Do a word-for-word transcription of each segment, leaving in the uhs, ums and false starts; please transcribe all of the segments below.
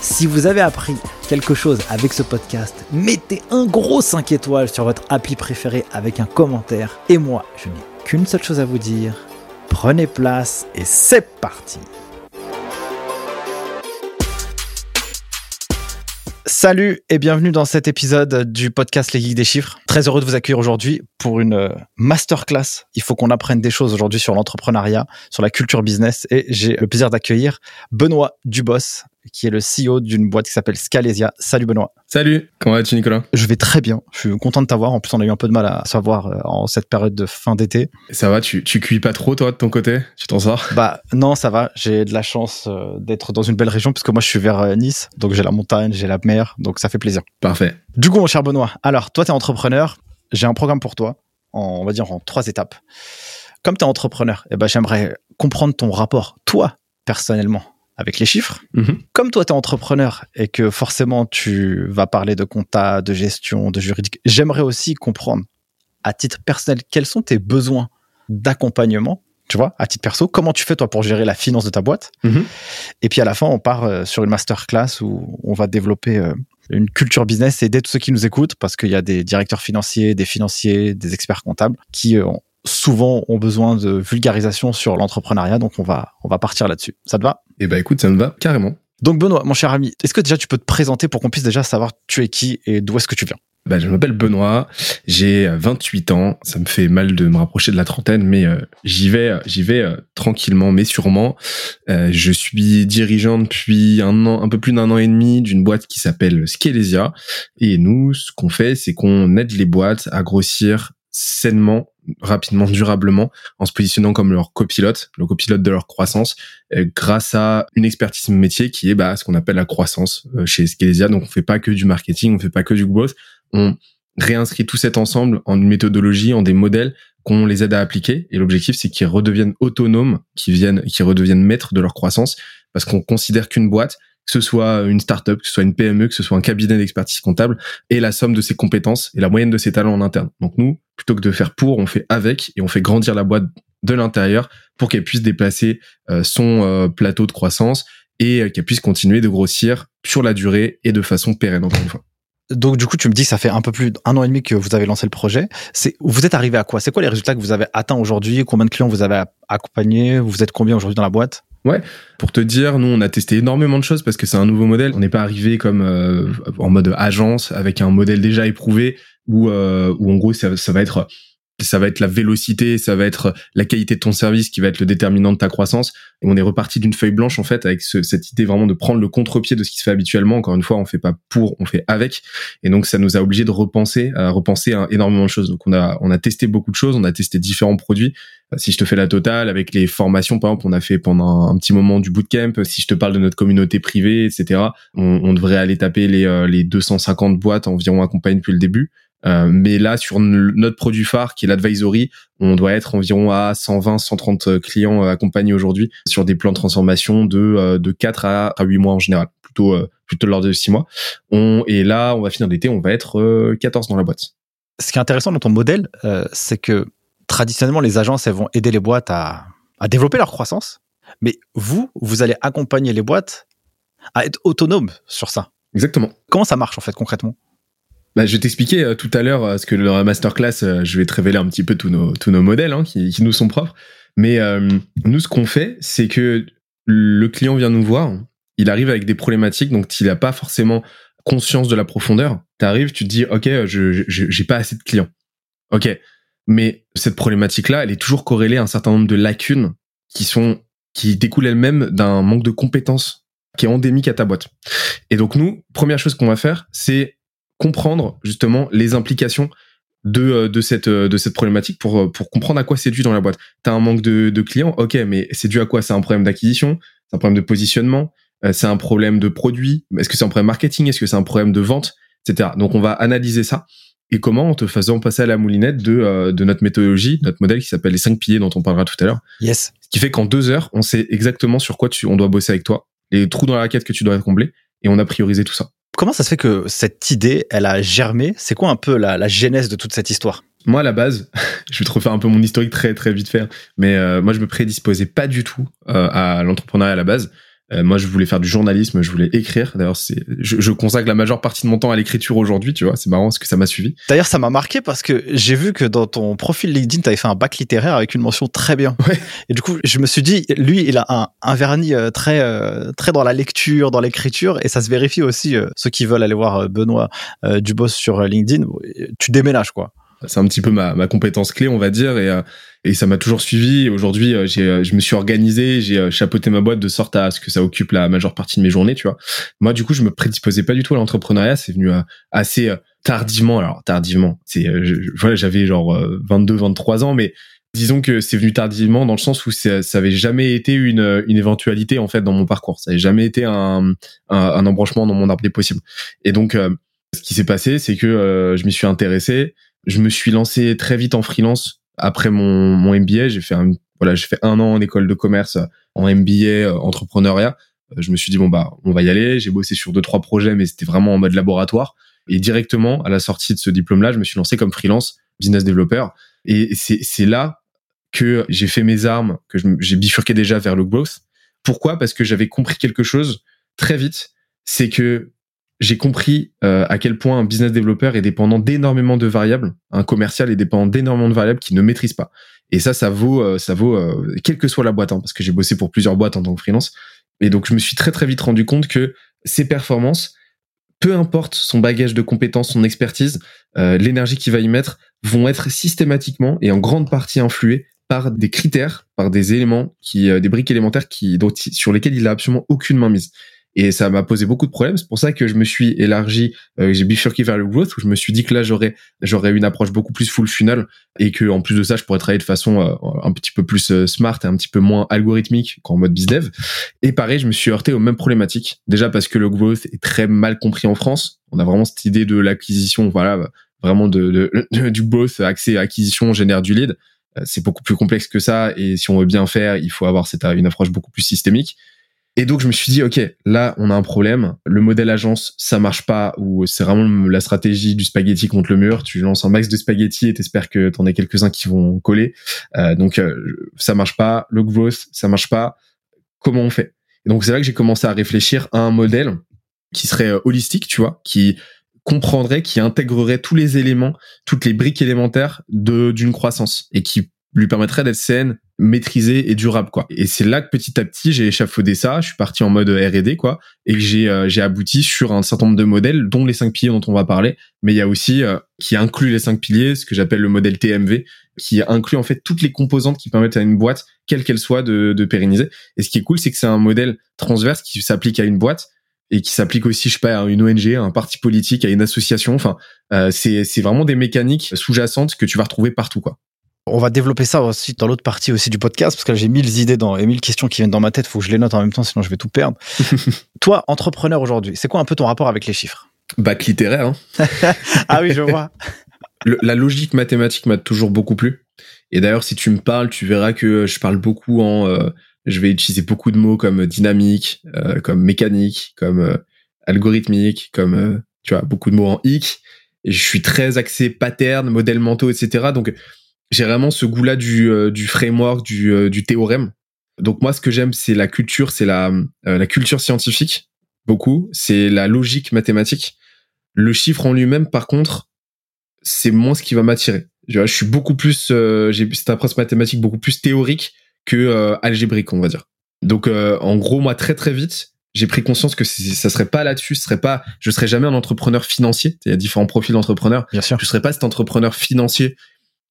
Si vous avez appris quelque chose avec ce podcast, mettez un gros cinq étoiles sur votre appli préférée avec un commentaire. Et moi, je n'ai qu'une seule chose à vous dire, prenez place et c'est parti. Salut et bienvenue dans cet épisode du podcast Les Geeks des Chiffres. Très heureux de vous accueillir aujourd'hui pour une masterclass. Il faut qu'on apprenne des choses aujourd'hui sur l'entrepreneuriat, sur la culture business. Et j'ai le plaisir d'accueillir Benoît Dubos, qui est le C E O d'une boîte qui s'appelle Scalezia. Salut Benoît. Salut, comment vas-tu Nicolas? Je vais très bien, je suis content de t'avoir. En plus, on a eu un peu de mal à savoir en cette période de fin d'été. Ça va, tu, tu cuis pas trop toi de ton côté? Tu t'en sors? Bah non, ça va, j'ai de la chance d'être dans une belle région puisque moi je suis vers Nice, donc j'ai la montagne, j'ai la mer, donc ça fait plaisir. Parfait. Du coup mon cher Benoît, alors toi t'es entrepreneur, j'ai un programme pour toi, en, on va dire en trois étapes. Comme t'es entrepreneur, eh ben, j'aimerais comprendre ton rapport, toi personnellement, avec les chiffres. Mmh. Comme toi, tu es entrepreneur et que forcément, tu vas parler de compta, de gestion, de juridique, j'aimerais aussi comprendre, à titre personnel, quels sont tes besoins d'accompagnement, tu vois, à titre perso, comment tu fais toi pour gérer la finance de ta boîte. Mmh. Et puis à la fin, on part euh, sur une masterclass où on va développer euh, une culture business et aider tous ceux qui nous écoutent, parce qu'il y a des directeurs financiers, des financiers, des experts comptables qui euh, souvent ont besoin de vulgarisation sur l'entrepreneuriat, donc on va, on va partir là-dessus. Ça te va ? Eh ben écoute, ça me va carrément. Donc Benoît, mon cher ami, est-ce que déjà tu peux te présenter pour qu'on puisse déjà savoir tu es qui et d'où est-ce que tu viens ? Ben, je m'appelle Benoît, j'ai vingt-huit ans, ça me fait mal de me rapprocher de la trentaine, mais euh, j'y vais, j'y vais euh, tranquillement, mais sûrement. Euh, je suis dirigeant depuis un an, un peu plus d'un an et demi d'une boîte qui s'appelle Scalezia, et nous, ce qu'on fait, c'est qu'on aide les boîtes à grossir sainement, rapidement, durablement, en se positionnant comme leur copilote, le copilote de leur croissance, grâce à une expertise métier qui est bah, ce qu'on appelle la croissance chez Scalezia. Donc, on ne fait pas que du marketing, on ne fait pas que du growth. On réinscrit tout cet ensemble en une méthodologie, en des modèles qu'on les aide à appliquer. Et l'objectif, c'est qu'ils redeviennent autonomes, qu'ils viennent, qu'ils redeviennent maîtres de leur croissance, parce qu'on considère qu'une boîte, que ce soit une start-up, que ce soit une P M E, que ce soit un cabinet d'expertise comptable, et la somme de ses compétences et la moyenne de ses talents en interne. Donc nous, plutôt que de faire pour, on fait avec et on fait grandir la boîte de l'intérieur pour qu'elle puisse déplacer son plateau de croissance et qu'elle puisse continuer de grossir sur la durée et de façon pérenne, encore une fois. Donc du coup, tu me dis que ça fait un peu plus d'un an et demi que vous avez lancé le projet. C'est, vous êtes arrivé à quoi? C'est quoi les résultats que vous avez atteints aujourd'hui? Combien de clients vous avez accompagnés? Vous êtes combien aujourd'hui dans la boîte? Ouais, pour te dire, nous on a testé énormément de choses parce que c'est un nouveau modèle. On n'est pas arrivé comme euh, en mode agence avec un modèle déjà éprouvé où euh, où en gros ça, ça va être ça va être la vélocité, ça va être la qualité de ton service qui va être le déterminant de ta croissance. Et on est reparti d'une feuille blanche en fait avec ce, cette idée vraiment de prendre le contre-pied de ce qui se fait habituellement. Encore une fois, on fait pas pour, on fait avec. Et donc ça nous a obligés de repenser, à repenser à énormément de choses. Donc on a on a testé beaucoup de choses, on a testé différents produits. Si je te fais la totale, avec les formations, par exemple, on a fait pendant un petit moment du bootcamp. Si je te parle de notre communauté privée, et cetera, on, on devrait aller taper les, euh, les deux cent cinquante boîtes environ accompagnées depuis le début. Euh, mais là, sur n- notre produit phare, qui est l'advisory, on doit être environ à cent vingt, cent trente clients accompagnés aujourd'hui sur des plans de transformation de, euh, de quatre à huit mois en général, plutôt, euh, plutôt de l'ordre de six mois. On, et là, on va finir l'été, on va être euh, quatorze dans la boîte. Ce qui est intéressant dans ton modèle, euh, c'est que traditionnellement, les agences, elles vont aider les boîtes à, à développer leur croissance. Mais vous, vous allez accompagner les boîtes à être autonomes sur ça. Exactement. Comment ça marche, en fait, concrètement ? Bah, je vais t'expliquer euh, tout à l'heure, parce que dans la masterclass, euh, je vais te révéler un petit peu tous nos, tous nos modèles hein, qui, qui nous sont propres. Mais euh, nous, ce qu'on fait, c'est que le client vient nous voir, il arrive avec des problématiques, donc il n'a pas forcément conscience de la profondeur. Tu arrives, tu te dis « Ok, je, je, j'ai pas assez de clients. » Ok. Mais cette problématique-là, elle est toujours corrélée à un certain nombre de lacunes qui sont qui découlent elles-mêmes d'un manque de compétences qui est endémique à ta boîte. Et donc nous, première chose qu'on va faire, c'est comprendre justement les implications de de cette de cette problématique pour pour comprendre à quoi c'est dû dans la boîte. T'as un manque de de clients, ok, mais c'est dû à quoi? C'est un problème d'acquisition, c'est un problème de positionnement, c'est un problème de produit, est-ce que c'est un problème marketing, est-ce que c'est un problème de vente, et cetera. Donc on va analyser ça. Et comment? En te faisant passer à la moulinette de, euh, de notre méthodologie, notre modèle qui s'appelle les cinq piliers dont on parlera tout à l'heure. Yes. Ce qui fait qu'en deux heures, on sait exactement sur quoi tu, on doit bosser avec toi, les trous dans la raquette que tu dois combler, et on a priorisé tout ça. Comment ça se fait que cette idée, elle a germé? C'est quoi un peu la, la genèse de toute cette histoire? Moi, à la base, je vais te refaire un peu mon historique très, très vite fait, mais euh, moi, je me prédisposais pas du tout euh, à l'entrepreneuriat à la base. Moi, je voulais faire du journalisme, je voulais écrire. D'ailleurs, c'est, je, je consacre la majeure partie de mon temps à l'écriture aujourd'hui, tu vois. C'est marrant parce que ça m'a suivi. D'ailleurs, ça m'a marqué parce que j'ai vu que dans ton profil LinkedIn, t'avais fait un bac littéraire avec une mention très bien. Ouais. Et du coup, je me suis dit, lui, il a un, un vernis très, très dans la lecture, dans l'écriture, et ça se vérifie aussi. Ceux qui veulent aller voir Benoît Dubos sur LinkedIn, tu déménages, quoi. C'est un petit peu ma, ma compétence clé, on va dire, et, et ça m'a toujours suivi. Aujourd'hui, j'ai, je me suis organisé, j'ai chapeauté ma boîte de sorte à ce que ça occupe la majeure partie de mes journées, tu vois. Moi, du coup, je me prédisposais pas du tout à l'entrepreneuriat. C'est venu assez tardivement. Alors, tardivement, c'est, je, voilà, j'avais genre vingt-deux, vingt-trois ans, mais disons que c'est venu tardivement dans le sens où ça, ça avait jamais été une, une éventualité, en fait, dans mon parcours. Ça avait jamais été un, un, un embranchement dans mon arbre des possibles. Et donc, euh, ce qui s'est passé, c'est que euh, je m'y suis intéressé. Je me suis lancé très vite en freelance après mon, mon M B A. J'ai fait un, voilà, j'ai fait un an en école de commerce, en M B A, entrepreneuriat. Je me suis dit, bon, bah, on va y aller. J'ai bossé sur deux, trois projets, mais c'était vraiment en mode laboratoire. Et directement, à la sortie de ce diplôme-là, je me suis lancé comme freelance, business developer. Et c'est, c'est là que j'ai fait mes armes, que je, j'ai bifurqué déjà vers le growth. Pourquoi? Parce que j'avais compris quelque chose très vite. C'est que j'ai compris euh, à quel point un business developer est dépendant d'énormément de variables, un commercial est dépendant d'énormément de variables qu'il ne maîtrise pas. Et ça, ça vaut, euh, ça vaut, euh, quelle que soit la boîte, hein, parce que j'ai bossé pour plusieurs boîtes en tant que freelance. Et donc, je me suis très très vite rendu compte que ses performances, peu importe son bagage de compétences, son expertise, euh, l'énergie qu'il va y mettre, vont être systématiquement et en grande partie influées par des critères, par des éléments, qui, euh, des briques élémentaires qui, dont, sur lesquelles il a absolument aucune mainmise. Et ça m'a posé beaucoup de problèmes. C'est pour ça que je me suis élargi, euh, j'ai bifurqué vers le growth, où je me suis dit que là, j'aurais, j'aurais une approche beaucoup plus full funnel et que, en plus de ça, je pourrais travailler de façon euh, un petit peu plus euh, smart et un petit peu moins algorithmique qu'en mode bizdev. Et pareil, je me suis heurté aux mêmes problématiques. Déjà parce que le growth est très mal compris en France. On a vraiment cette idée de l'acquisition, voilà, vraiment de, de, de du growth axé acquisition génère du lead. C'est beaucoup plus complexe que ça. Et si on veut bien faire, il faut avoir cette, une approche beaucoup plus systémique. Et donc, je me suis dit, OK, là, on a un problème. Le modèle agence, ça marche pas, ou c'est vraiment la stratégie du spaghetti contre le mur. Tu lances un max de spaghetti et t'espères que t'en as quelques-uns qui vont coller. Euh, donc, euh, ça marche pas. Le growth, ça marche pas. Comment on fait? Et donc, c'est là que j'ai commencé à réfléchir à un modèle qui serait euh, holistique, tu vois, qui comprendrait, qui intégrerait tous les éléments, toutes les briques élémentaires de, d'une croissance et qui lui permettrait d'être saine, maîtrisée et durable, quoi. Et c'est là que petit à petit, j'ai échafaudé ça, je suis parti en mode R et D, quoi, et que j'ai euh, j'ai abouti sur un certain nombre de modèles, dont les cinq piliers dont on va parler, mais il y a aussi, euh, qui inclut les cinq piliers, ce que j'appelle le modèle T M V, qui inclut en fait toutes les composantes qui permettent à une boîte, quelle qu'elle soit, de, de pérenniser. Et ce qui est cool, c'est que c'est un modèle transverse qui s'applique à une boîte, et qui s'applique aussi, je sais pas, à une O N G, à un parti politique, à une association, enfin, euh, c'est c'est vraiment des mécaniques sous-jacentes que tu vas retrouver partout, quoi. On va développer ça aussi dans l'autre partie aussi du podcast, parce que là, j'ai mille idées dans, et mille questions qui viennent dans ma tête. Il faut que je les note en même temps, sinon je vais tout perdre. Toi, entrepreneur aujourd'hui, c'est quoi un peu ton rapport avec les chiffres? Bac littéraire. Hein. Ah oui, je vois. Le, la logique mathématique m'a toujours beaucoup plu. Et d'ailleurs, si tu me parles, tu verras que je parle beaucoup en... Euh, je vais utiliser beaucoup de mots comme dynamique, euh, comme mécanique, comme euh, algorithmique, comme... Euh, tu vois, beaucoup de mots en hic. Et je suis très axé pattern, modèles mentaux, et cetera. Donc... J'ai vraiment ce goût-là du euh, du framework, du euh, du théorème. Donc moi, ce que j'aime, c'est la culture, c'est la euh, la culture scientifique, beaucoup. C'est la logique mathématique. Le chiffre en lui-même, par contre, c'est moins ce qui va m'attirer. Je, je suis beaucoup plus, euh, j'ai cette approche mathématique beaucoup plus théorique que euh, algébrique, on va dire. Donc euh, en gros, moi, très très vite, j'ai pris conscience que ça serait pas là-dessus, ce serait pas, je serais jamais un entrepreneur financier. Il y a différents profils d'entrepreneurs. Bien sûr. Je serais pas cet entrepreneur financier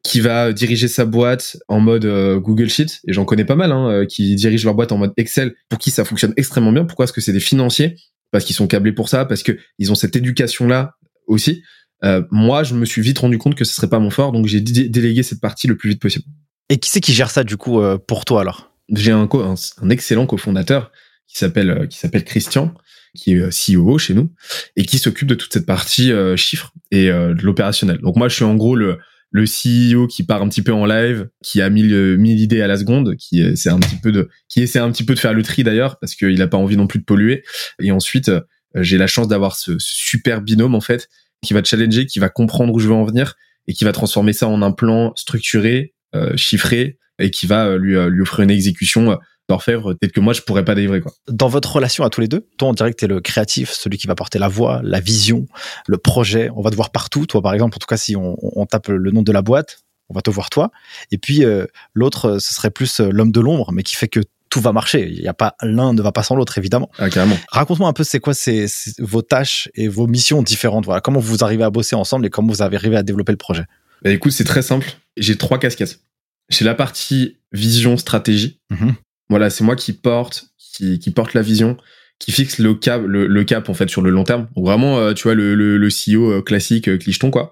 qui va diriger sa boîte en mode euh, Google Sheet, et j'en connais pas mal, hein, qui dirigent leur boîte en mode Excel, pour qui ça fonctionne extrêmement bien. Pourquoi est-ce que c'est des financiers? Parce qu'ils sont câblés pour ça, parce que ils ont cette éducation-là aussi. Euh, moi, je me suis vite rendu compte que ce serait pas mon fort, donc j'ai dé- délégué cette partie le plus vite possible. Et qui c'est qui gère ça du coup euh, pour toi alors? J'ai un, co- un, un excellent cofondateur qui s'appelle euh, qui s'appelle Christian, qui est C E O chez nous et qui s'occupe de toute cette partie euh, chiffres et euh, de l'opérationnel. Donc moi, je suis en gros le le C E O qui part un petit peu en live, qui a mille euh, mille idées à la seconde, qui essaie un petit peu de qui essaie un petit peu de faire le tri d'ailleurs parce qu'il a pas envie non plus de polluer. Et ensuite, euh, j'ai la chance d'avoir ce, ce super binôme en fait qui va challenger, qui va comprendre où je veux en venir et qui va transformer ça en un plan structuré, euh, chiffré et qui va euh, lui euh, lui offrir une exécution euh, d'orfèvre, peut-être que moi, je pourrais pas délivrer, quoi. Dans votre relation à tous les deux, toi, on dirait que t'es le créatif, celui qui va porter la voix, la vision, le projet. On va te voir partout. Toi, par exemple, en tout cas, si on, on tape le nom de la boîte, on va te voir toi. Et puis, euh, l'autre, ce serait plus l'homme de l'ombre, mais qui fait que tout va marcher. Il y a pas, l'un ne va pas sans l'autre, évidemment. Ah, carrément. Raconte-moi un peu, c'est quoi c'est, c'est vos tâches et vos missions différentes? Voilà. Comment vous arrivez à bosser ensemble et comment vous arrivez à développer le projet? Bah, écoute, c'est très simple. J'ai trois casquettes. J'ai la partie vision, stratégie. Mm-hmm. Voilà, c'est moi qui porte, qui, qui porte la vision, qui fixe le cap, le, le cap en fait sur le long terme. Donc vraiment, euh, tu vois, le, le, le C E O classique, euh, clicheton quoi.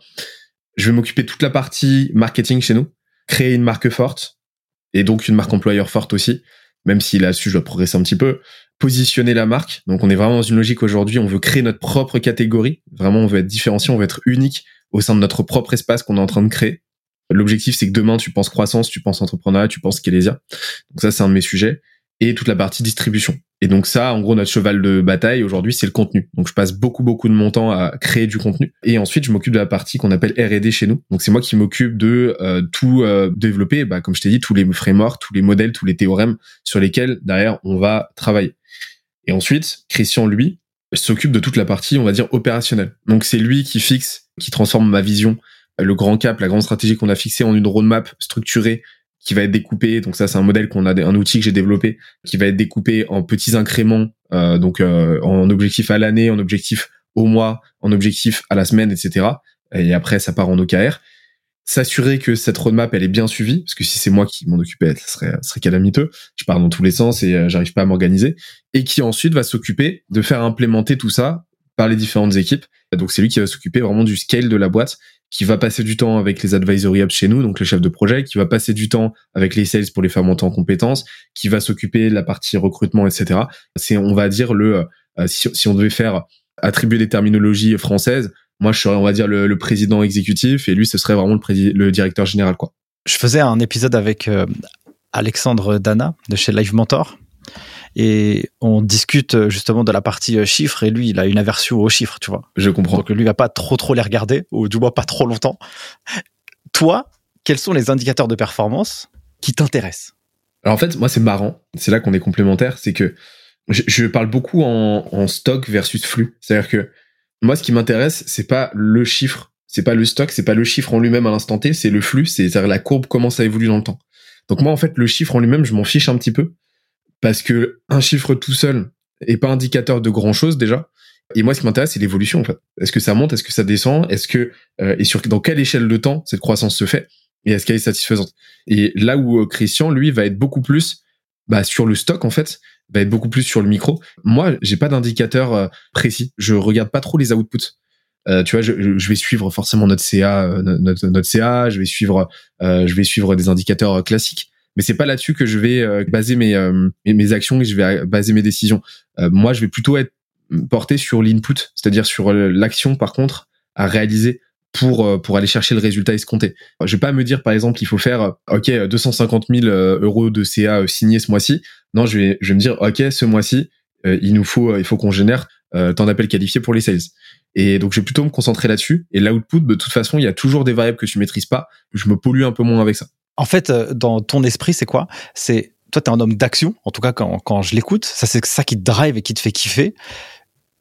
Je vais m'occuper de toute la partie marketing chez nous, créer une marque forte et donc une marque employeur forte aussi. Même si là-dessus, je dois progresser un petit peu. Positionner la marque. Donc on est vraiment dans une logique aujourd'hui. On veut créer notre propre catégorie. Vraiment, on veut être différencié, on veut être unique au sein de notre propre espace qu'on est en train de créer. L'objectif, c'est que demain, tu penses croissance, tu penses entrepreneuriat, tu penses Scalezia. Donc ça, c'est un de mes sujets. Et toute la partie distribution. Et donc ça, en gros, notre cheval de bataille aujourd'hui, c'est le contenu. Donc je passe beaucoup, beaucoup de mon temps à créer du contenu. Et ensuite, je m'occupe de la partie qu'on appelle R et D chez nous. Donc c'est moi qui m'occupe de euh, tout euh, développer, bah, comme je t'ai dit, tous les frameworks, tous les modèles, tous les théorèmes sur lesquels, derrière, on va travailler. Et ensuite, Christian, lui, s'occupe de toute la partie, on va dire, opérationnelle. Donc c'est lui qui fixe, qui transforme ma vision, le grand cap, la grande stratégie qu'on a fixée en une roadmap structurée qui va être découpée. Donc ça, c'est un modèle qu'on a, un outil que j'ai développé qui va être découpé en petits incréments, euh, donc euh, en objectif à l'année, en objectif au mois, en objectif à la semaine, et cetera. Et après, ça part en O K R. S'assurer que cette roadmap, elle est bien suivie, parce que si c'est moi qui m'en occupais, ça serait, ça serait calamiteux. Je pars dans tous les sens et euh, j'arrive pas à m'organiser. Et qui ensuite va s'occuper de faire implémenter tout ça par les différentes équipes. Donc c'est lui qui va s'occuper vraiment du scale de la boîte, qui va passer du temps avec les advisory hubs chez nous, donc les chefs de projet, qui va passer du temps avec les sales pour les faire monter en compétences, qui va s'occuper de la partie recrutement, et cetera. C'est, on va dire, le euh, si, si on devait faire attribuer des terminologies françaises, moi, je serais, on va dire, le, le président exécutif, et lui, ce serait vraiment le, prési- le directeur général, quoi. Je faisais un épisode avec euh, Alexandre Dana de chez Live Mentor, et on discute justement de la partie chiffres et lui il a une aversion aux chiffres, tu vois. Je comprends. Donc lui il va pas trop trop les regarder, ou du moins pas trop longtemps. Toi, quels sont les indicateurs de performance qui t'intéressent? Alors en fait, moi c'est marrant, c'est là qu'on est complémentaires, c'est que je, je parle beaucoup en, en stock versus flux. C'est-à-dire que moi ce qui m'intéresse, c'est pas le chiffre, c'est pas le stock, c'est pas le chiffre en lui-même à l'instant T, c'est le flux, c'est, c'est-à-dire la courbe comment ça évolue dans le temps. Donc moi en fait le chiffre en lui-même, je m'en fiche un petit peu. Parce que un chiffre tout seul est pas indicateur de grand chose déjà. Et moi, ce qui m'intéresse, c'est l'évolution en fait. Est-ce que ça monte, est-ce que ça descend, est-ce que euh, et sur dans quelle échelle de temps cette croissance se fait et est-ce qu'elle est satisfaisante. Et là où euh, Christian, lui, va être beaucoup plus bah, sur le stock en fait, va être beaucoup plus sur le micro. Moi, j'ai pas d'indicateur euh, précis. Je regarde pas trop les outputs. Euh, tu vois, je, je vais suivre forcément notre C A, euh, notre, notre C A. Je vais suivre, euh, je vais suivre des indicateurs euh, classiques. Mais c'est pas là-dessus que je vais euh, baser mes, euh, mes actions, que je vais baser mes décisions. Euh, moi, je vais plutôt être porté sur l'input, c'est-à-dire sur l'action, par contre, à réaliser pour euh, pour aller chercher le résultat escompté. Je vais pas me dire, par exemple, il faut faire ok deux cent cinquante mille euros de C A signés ce mois-ci. Non, je vais je vais me dire ok ce mois-ci, euh, il nous faut il faut qu'on génère euh, tant d'appels qualifiés pour les sales. Et donc, je vais plutôt me concentrer là-dessus. Et l'output, de toute façon, il y a toujours des variables que tu maîtrises pas. Je me pollue un peu moins avec ça. En fait, dans ton esprit, c'est quoi? C'est, toi, t'es un homme d'action. En tout cas, quand, quand je l'écoute, ça, c'est ça qui te drive et qui te fait kiffer.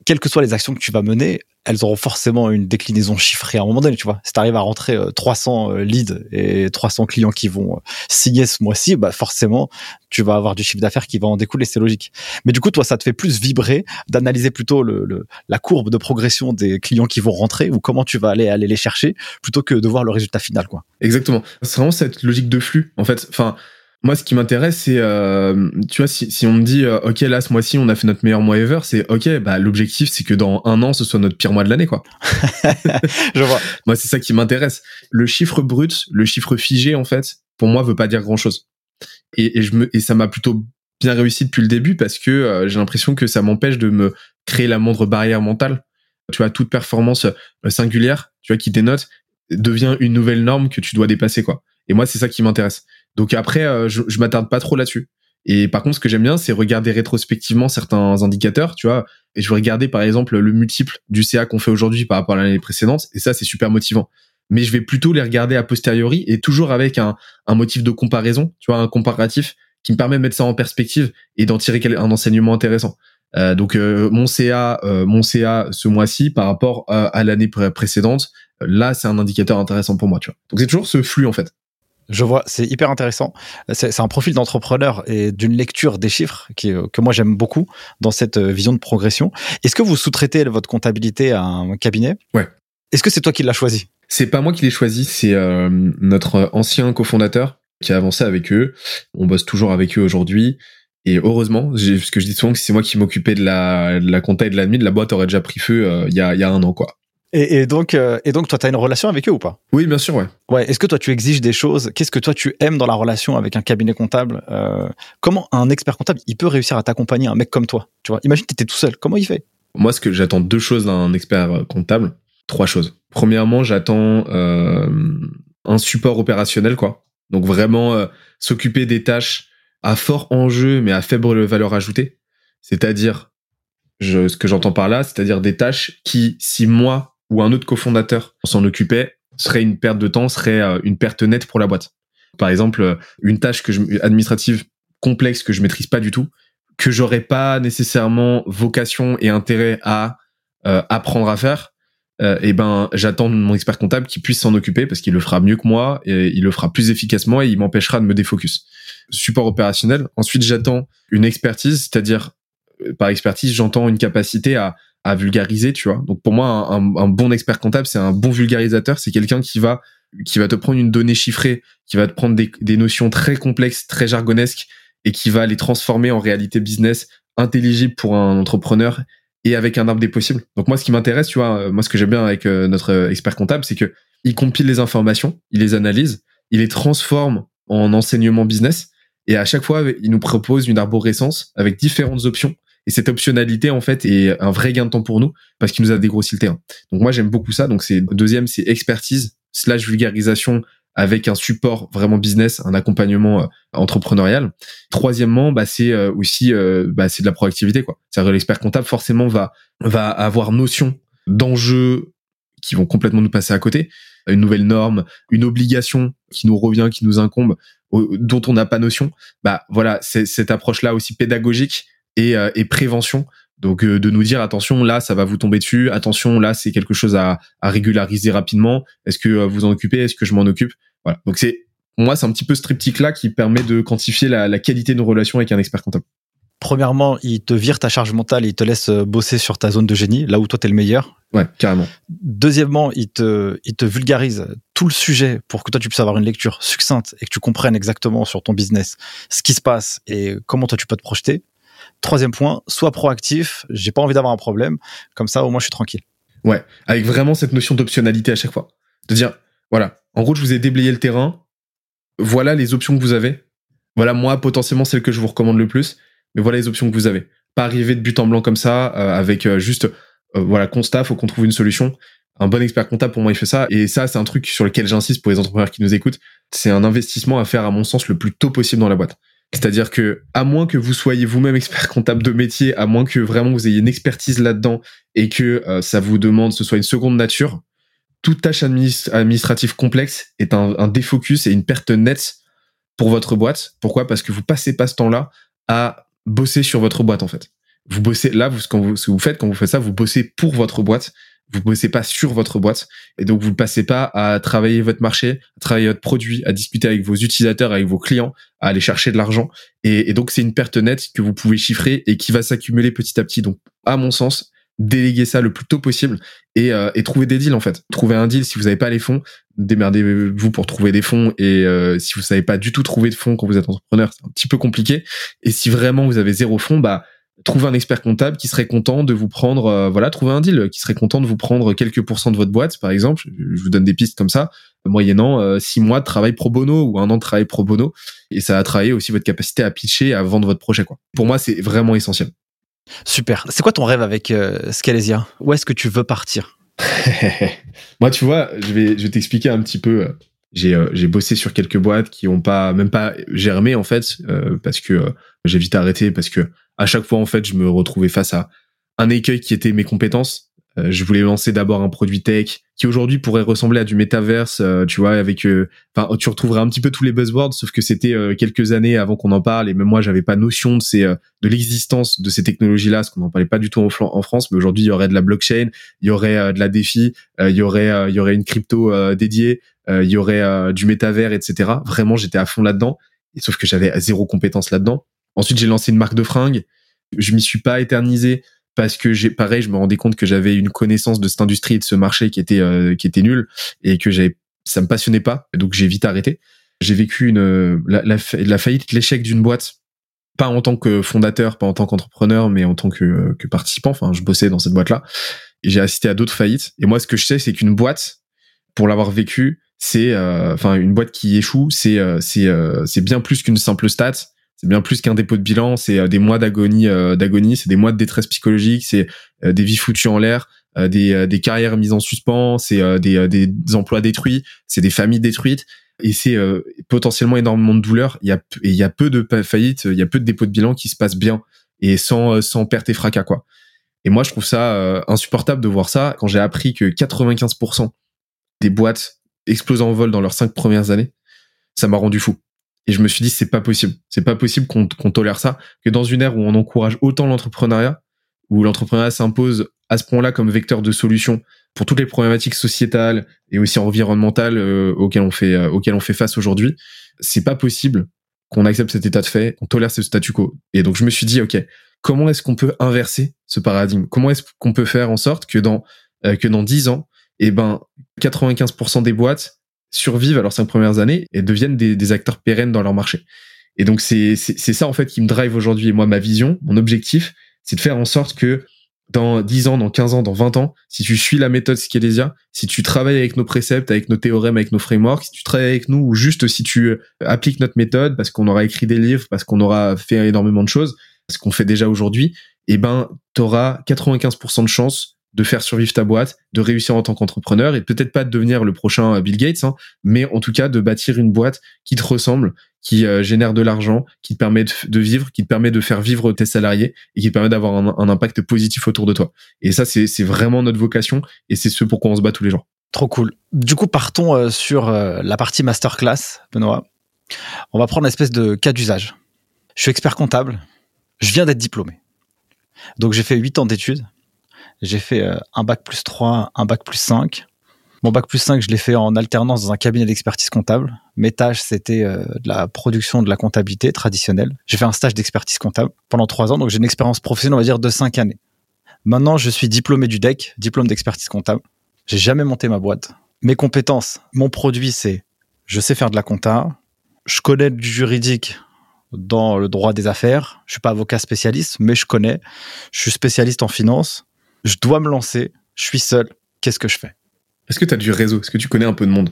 quelles que soient les actions que tu vas mener, elles auront forcément une déclinaison chiffrée à un moment donné, tu vois. Si tu arrives à rentrer trois cents leads et trois cents clients qui vont signer ce mois-ci, bah forcément, tu vas avoir du chiffre d'affaires qui va en découler, c'est logique. Mais du coup, toi, ça te fait plus vibrer d'analyser plutôt le, le, la courbe de progression des clients qui vont rentrer ou comment tu vas aller, aller les chercher plutôt que de voir le résultat final, quoi. Exactement. C'est vraiment cette logique de flux, en fait. Enfin, moi, ce qui m'intéresse, c'est, euh, tu vois, si, si on me dit, euh, OK, là, ce mois-ci, on a fait notre meilleur mois ever, c'est OK, bah, l'objectif, c'est que dans un an, ce soit notre pire mois de l'année, quoi. Je vois. Moi, c'est ça qui m'intéresse. Le chiffre brut, le chiffre figé, en fait, pour moi, veut pas dire grand-chose. Et, et, je me, et ça m'a plutôt bien réussi depuis le début parce que euh, j'ai l'impression que ça m'empêche de me créer la moindre barrière mentale. Tu vois, toute performance singulière, tu vois, qui dénote, devient une nouvelle norme que tu dois dépasser, quoi. Et moi, c'est ça qui m'intéresse. Donc après, euh, je, je m'attarde pas trop là-dessus. Et par contre, ce que j'aime bien, c'est regarder rétrospectivement certains indicateurs, tu vois. Et je vais regarder, par exemple, le multiple du C A qu'on fait aujourd'hui par rapport à l'année précédente. Et ça, c'est super motivant. Mais je vais plutôt les regarder a posteriori et toujours avec un, un motif de comparaison, tu vois, un comparatif qui me permet de mettre ça en perspective et d'en tirer un enseignement intéressant. Euh, donc, euh, mon C A, euh, mon C A ce mois-ci par rapport à, à l'année pré- précédente, là, c'est un indicateur intéressant pour moi, tu vois. Donc, c'est toujours ce flux, en fait. Je vois, c'est hyper intéressant. C'est, c'est un profil d'entrepreneur et d'une lecture des chiffres qui, que moi j'aime beaucoup dans cette vision de progression. Est-ce que vous sous-traitez votre comptabilité à un cabinet ? Ouais. Est-ce que c'est toi qui l'as choisi ? C'est pas moi qui l'ai choisi, c'est euh, notre ancien cofondateur qui a avancé avec eux. On bosse toujours avec eux aujourd'hui. Et heureusement, j'ai, parce que je dis souvent que si c'est moi qui m'occupais de la, de la compta et de l'admin, la boîte aurait déjà pris feu euh, il y a, il y a un an, quoi. Et, et donc, euh, et donc, toi, t'as une relation avec eux ou pas ? Oui, bien sûr, ouais. Ouais. Est-ce que toi, tu exiges des choses ? Qu'est-ce que toi, tu aimes dans la relation avec un cabinet comptable ? euh, Comment un expert comptable, il peut réussir à t'accompagner, un mec comme toi ? Tu vois, imagine, t'étais tout seul. Comment il fait ? Moi, ce que j'attends deux choses d'un expert comptable, trois choses. Premièrement, j'attends euh, un support opérationnel, quoi. Donc vraiment euh, s'occuper des tâches à fort enjeu mais à faible valeur ajoutée. C'est-à-dire, je, ce que j'entends par là, c'est-à-dire des tâches qui, si moi ou un autre cofondateur s'en occupait, serait une perte de temps, serait une perte nette pour la boîte. Par exemple, une tâche que je, administrative complexe que je maîtrise pas du tout, que j'aurais pas nécessairement vocation et intérêt à euh, apprendre à faire, euh, et ben j'attends mon expert comptable qui puisse s'en occuper parce qu'il le fera mieux que moi et il le fera plus efficacement et il m'empêchera de me défocus. Support opérationnel. Ensuite, j'attends une expertise, c'est-à-dire par expertise, j'entends une capacité à à vulgariser, tu vois. Donc pour moi, un, un bon expert comptable, c'est un bon vulgarisateur, c'est quelqu'un qui va qui va te prendre une donnée chiffrée, qui va te prendre des, des notions très complexes, très jargonesques, et qui va les transformer en réalité business, intelligible pour un entrepreneur et avec un arbre des possibles. Donc moi, ce qui m'intéresse, tu vois, moi ce que j'aime bien avec euh, notre expert comptable, c'est que il compile les informations, il les analyse, il les transforme en enseignement business, et à chaque fois, il nous propose une arborescence avec différentes options. Et cette optionnalité, en fait, est un vrai gain de temps pour nous parce qu'il nous a dégrossi le terrain. Donc moi, j'aime beaucoup ça. Donc c'est deuxième, c'est expertise slash vulgarisation avec un support vraiment business, un accompagnement euh, entrepreneurial. Troisièmement, bah c'est euh, aussi euh, bah c'est de la proactivité, quoi. C'est-à-dire que l'expert comptable forcément va va avoir notion d'enjeux qui vont complètement nous passer à côté, une nouvelle norme, une obligation qui nous revient, qui nous incombe, au, dont on n'a pas notion. Bah voilà, c'est cette approche-là aussi pédagogique. Et, euh, et prévention, donc euh, de nous dire attention, là ça va vous tomber dessus, attention, là c'est quelque chose à, à régulariser rapidement, est-ce que euh, vous en occupez, est-ce que je m'en occupe, voilà. Donc c'est, moi c'est un petit peu ce triptyque là qui permet de quantifier la, la qualité de nos relations avec un expert comptable. Premièrement, il te vire ta charge mentale, il te laisse bosser sur ta zone de génie, là où toi t'es le meilleur. Ouais, carrément. Deuxièmement, il te, il te vulgarise tout le sujet pour que toi tu puisses avoir une lecture succincte et que tu comprennes exactement sur ton business ce qui se passe et comment toi tu peux te projeter. Troisième point, sois proactif, j'ai pas envie d'avoir un problème, comme ça au moins je suis tranquille. Ouais, avec vraiment cette notion d'optionnalité à chaque fois. De dire, voilà, en gros je vous ai déblayé le terrain, voilà les options que vous avez, voilà moi potentiellement celle que je vous recommande le plus, mais voilà les options que vous avez. Pas arriver de but en blanc comme ça, euh, avec euh, juste, euh, voilà, constat, faut qu'on trouve une solution. Un bon expert comptable, pour moi, il fait ça. Et ça, c'est un truc sur lequel j'insiste pour les entrepreneurs qui nous écoutent, c'est un investissement à faire, à mon sens, le plus tôt possible dans la boîte. C'est-à-dire que, à moins que vous soyez vous-même expert comptable de métier, à moins que vraiment vous ayez une expertise là-dedans et que euh, ça vous demande, ce soit une seconde nature, toute tâche administ- administrative complexe est un, un défocus et une perte nette pour votre boîte. Pourquoi ? Parce que vous passez pas ce temps-là à bosser sur votre boîte, en fait. Vous bossez là, vous, ce, que vous, ce que vous faites quand vous faites ça, vous bossez pour votre boîte. Vous bossez pas sur votre boîte. Et donc, vous ne passez pas à travailler votre marché, à travailler votre produit, à discuter avec vos utilisateurs, avec vos clients, à aller chercher de l'argent. Et, et donc, c'est une perte nette que vous pouvez chiffrer et qui va s'accumuler petit à petit. Donc, à mon sens, déléguer ça le plus tôt possible et, euh, et trouver des deals, en fait. Trouver un deal si vous n'avez pas les fonds. Démerdez-vous pour trouver des fonds et euh, si vous savez pas du tout trouver de fonds quand vous êtes entrepreneur, c'est un petit peu compliqué. Et si vraiment vous avez zéro fonds, bah, trouvez un expert comptable qui serait content de vous prendre, euh, voilà, trouvez un deal qui serait content de vous prendre quelques pourcents de votre boîte, par exemple. Je vous donne des pistes comme ça, moyennant euh, six mois de travail pro bono ou un an de travail pro bono. Et ça va travailler aussi votre capacité à pitcher, à vendre votre projet, quoi. Pour moi, c'est vraiment essentiel. Super. C'est quoi ton rêve avec euh, Scalezia ? Où est-ce que tu veux partir ? Moi, tu vois, je vais, je vais t'expliquer un petit peu. J'ai, euh, j'ai bossé sur quelques boîtes qui ont pas, même pas germé, en fait, euh, parce que euh, j'ai vite arrêté, parce que à chaque fois, en fait, je me retrouvais face à un écueil qui était mes compétences. Euh, je voulais lancer d'abord un produit tech qui aujourd'hui pourrait ressembler à du métaverse, euh, tu vois, avec, enfin, euh, tu retrouverais un petit peu tous les buzzwords, sauf que c'était euh, quelques années avant qu'on en parle, et même moi, j'avais pas notion de ces, euh, de l'existence de ces technologies-là, parce qu'on n'en parlait pas du tout en, en France. Mais aujourd'hui, il y aurait de la blockchain, il y aurait euh, de la DeFi, euh, il y aurait, euh, il y aurait une crypto euh, dédiée, euh, il y aurait euh, du métavers, et cetera. Vraiment, j'étais à fond là-dedans, et sauf que j'avais zéro compétence là-dedans. Ensuite, j'ai lancé une marque de fringues. Je m'y suis pas éternisé parce que j'ai, pareil, je me rendais compte que j'avais une connaissance de cette industrie et de ce marché qui était, euh, qui était nulle et que j'avais, ça me passionnait pas. Donc, j'ai vite arrêté. J'ai vécu une, la, la, la faillite, l'échec d'une boîte. Pas en tant que fondateur, pas en tant qu'entrepreneur, mais en tant que, que participant. Enfin, je bossais dans cette boîte-là. Et j'ai assisté à d'autres faillites. Et moi, ce que je sais, c'est qu'une boîte, pour l'avoir vécu, c'est, enfin, euh, une boîte qui échoue, c'est, euh, c'est, euh, c'est bien plus qu'une simple stat. C'est bien plus qu'un dépôt de bilan, c'est des mois d'agonie, euh, d'agonie, c'est des mois de détresse psychologique, c'est euh, des vies foutues en l'air, euh, des, euh, des carrières mises en suspens, c'est euh, des, euh, des emplois détruits, c'est des familles détruites, et c'est euh, potentiellement énormément de douleur. Il y a, et il y a peu de faillites, il y a peu de dépôts de bilan qui se passent bien et sans, sans perte et fracas, quoi. Et moi, je trouve ça euh, insupportable de voir ça. Quand j'ai appris que quatre-vingt-quinze pour cent des boîtes explosent en vol dans leurs cinq premières années, ça m'a rendu fou. Et je me suis dit, c'est pas possible. C'est pas possible qu'on, qu'on tolère ça. Que dans une ère où on encourage autant l'entrepreneuriat, où l'entrepreneuriat s'impose à ce point-là comme vecteur de solution pour toutes les problématiques sociétales et aussi environnementales euh, auxquelles on fait, euh, auxquelles on fait face aujourd'hui, c'est pas possible qu'on accepte cet état de fait, qu'on tolère ce statu quo. Et donc, je me suis dit, OK, comment est-ce qu'on peut inverser ce paradigme? Comment est-ce qu'on peut faire en sorte que dans, euh, que dans dix ans, eh ben, quatre-vingt-quinze pour cent des boîtes survivent à leurs cinq premières années et deviennent des, des acteurs pérennes dans leur marché. Et donc, c'est, c'est, c'est ça, en fait, qui me drive aujourd'hui. Et moi, ma vision, mon objectif, c'est de faire en sorte que dans dix ans, dans quinze ans, dans vingt ans, si tu suis la méthode Scalezia, si tu travailles avec nos préceptes, avec nos théorèmes, avec nos frameworks, si tu travailles avec nous ou juste si tu appliques notre méthode parce qu'on aura écrit des livres, parce qu'on aura fait énormément de choses, ce qu'on fait déjà aujourd'hui, eh ben, t'auras quatre-vingt-quinze pour cent de chance de faire survivre ta boîte, de réussir en tant qu'entrepreneur et peut-être pas de devenir le prochain Bill Gates, hein, mais en tout cas de bâtir une boîte qui te ressemble, qui euh, génère de l'argent, qui te permet de, de vivre, qui te permet de faire vivre tes salariés et qui te permet d'avoir un, un impact positif autour de toi. Et ça, c'est, c'est vraiment notre vocation et c'est ce pour quoi on se bat tous les jours. Trop cool. Du coup, partons euh, sur euh, la partie masterclass, Benoît. On va prendre l'espèce de cas d'usage. Je suis expert comptable, je viens d'être diplômé. Donc, j'ai fait huit ans d'études. J'ai fait un bac plus trois, un bac plus cinq. Mon bac plus cinq, je l'ai fait en alternance dans un cabinet d'expertise comptable. Mes tâches, c'était de la production de la comptabilité traditionnelle. J'ai fait un stage d'expertise comptable pendant trois ans. Donc, j'ai une expérience professionnelle, on va dire, de cinq années. Maintenant, je suis diplômé du D E C, diplôme d'expertise comptable. J'ai jamais monté ma boîte. Mes compétences, mon produit, c'est je sais faire de la compta. Je connais du juridique dans le droit des affaires. Je suis pas avocat spécialiste, mais je connais. Je suis spécialiste en finance. Je dois me lancer, je suis seul, qu'est-ce que je fais? Est-ce que tu as du réseau? Est-ce que tu connais un peu de monde?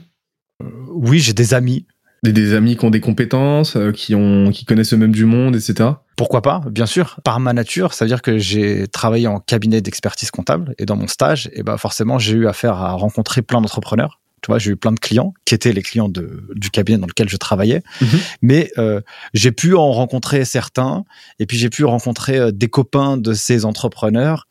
euh, Oui, j'ai des amis. Des, des amis qui ont des compétences, euh, qui, ont, qui connaissent eux-mêmes du monde, et cetera. Pourquoi pas, bien sûr. Par ma nature, ça veut dire que j'ai travaillé en cabinet d'expertise comptable et dans mon stage, et ben forcément, j'ai eu affaire à rencontrer plein d'entrepreneurs. Tu vois, j'ai eu plein de clients qui étaient les clients de, du cabinet dans lequel je travaillais. Mmh. Mais euh, j'ai pu en rencontrer certains et puis j'ai pu rencontrer des copains de ces entrepreneurs.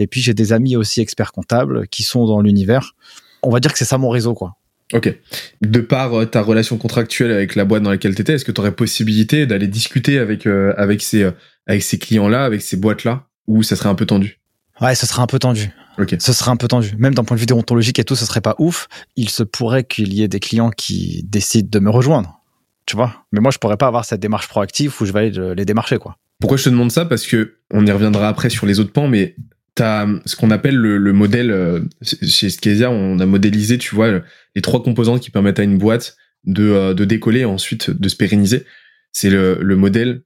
Et puis, j'ai des amis aussi experts comptables qui sont dans l'univers. On va dire que c'est ça mon réseau, quoi. OK. De par euh, ta relation contractuelle avec la boîte dans laquelle tu étais, est-ce que tu aurais possibilité d'aller discuter avec, euh, avec ces, euh, avec ces clients-là, avec ces boîtes-là, ou ça serait un peu tendu? Ouais, ça serait un peu tendu. Ok. Ce serait un peu tendu. Même d'un point de vue déontologique et tout, ce serait pas ouf. Il se pourrait qu'il y ait des clients qui décident de me rejoindre, tu vois. Mais moi, je pourrais pas avoir cette démarche proactive où je vais aller les démarcher, quoi. Pourquoi je te demande ça? Parce que on y reviendra après sur les autres pans, mais t'as ce qu'on appelle le, le modèle chez Scalezia. On a modélisé, tu vois, les trois composantes qui permettent à une boîte de de décoller et ensuite de se pérenniser. C'est le, le modèle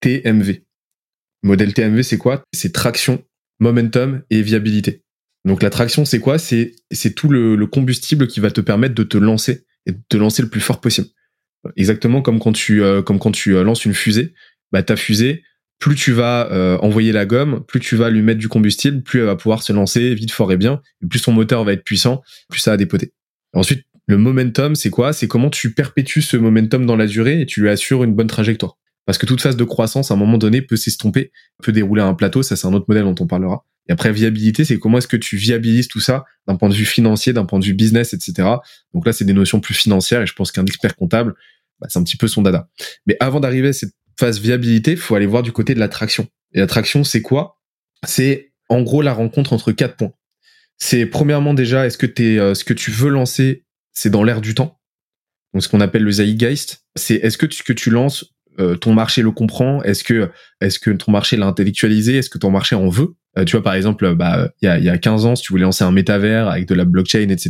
T M V. Modèle T M V, c'est quoi? C'est traction, momentum et viabilité. Donc la traction, c'est quoi? C'est c'est tout le, le combustible qui va te permettre de te lancer et de te lancer le plus fort possible. Exactement comme quand tu euh, comme quand tu lances une fusée, bah ta fusée, plus tu vas euh, envoyer la gomme, plus tu vas lui mettre du combustible, plus elle va pouvoir se lancer vite, fort et bien, et plus son moteur va être puissant, plus ça va dépoter. Ensuite, le momentum, c'est quoi? C'est comment tu perpétues ce momentum dans la durée et tu lui assures une bonne trajectoire. Parce que toute phase de croissance, à un moment donné, peut s'estomper, peut dérouler à un plateau. Ça, c'est un autre modèle dont on parlera. Et après, viabilité, c'est comment est-ce que tu viabilises tout ça d'un point de vue financier, d'un point de vue business, et cetera. Donc là, c'est des notions plus financières et je pense qu'un expert comptable, bah, c'est un petit peu son dada. Mais avant d'arriver à cette phase viabilité, il faut aller voir du côté de la traction. Et la traction, c'est quoi? C'est en gros la rencontre entre quatre points. C'est premièrement déjà, est-ce que t'es, euh, ce que tu veux lancer, c'est dans l'air du temps? Donc ce qu'on appelle le zeitgeist. C'est est-ce que ce que tu lances, Euh, ton marché le comprend, est-ce que est-ce que ton marché l'a intellectualisé, est-ce que ton marché en veut? Euh, tu vois, par exemple, bah il y a il y a quinze ans, si tu voulais lancer un métavers avec de la blockchain, etc.,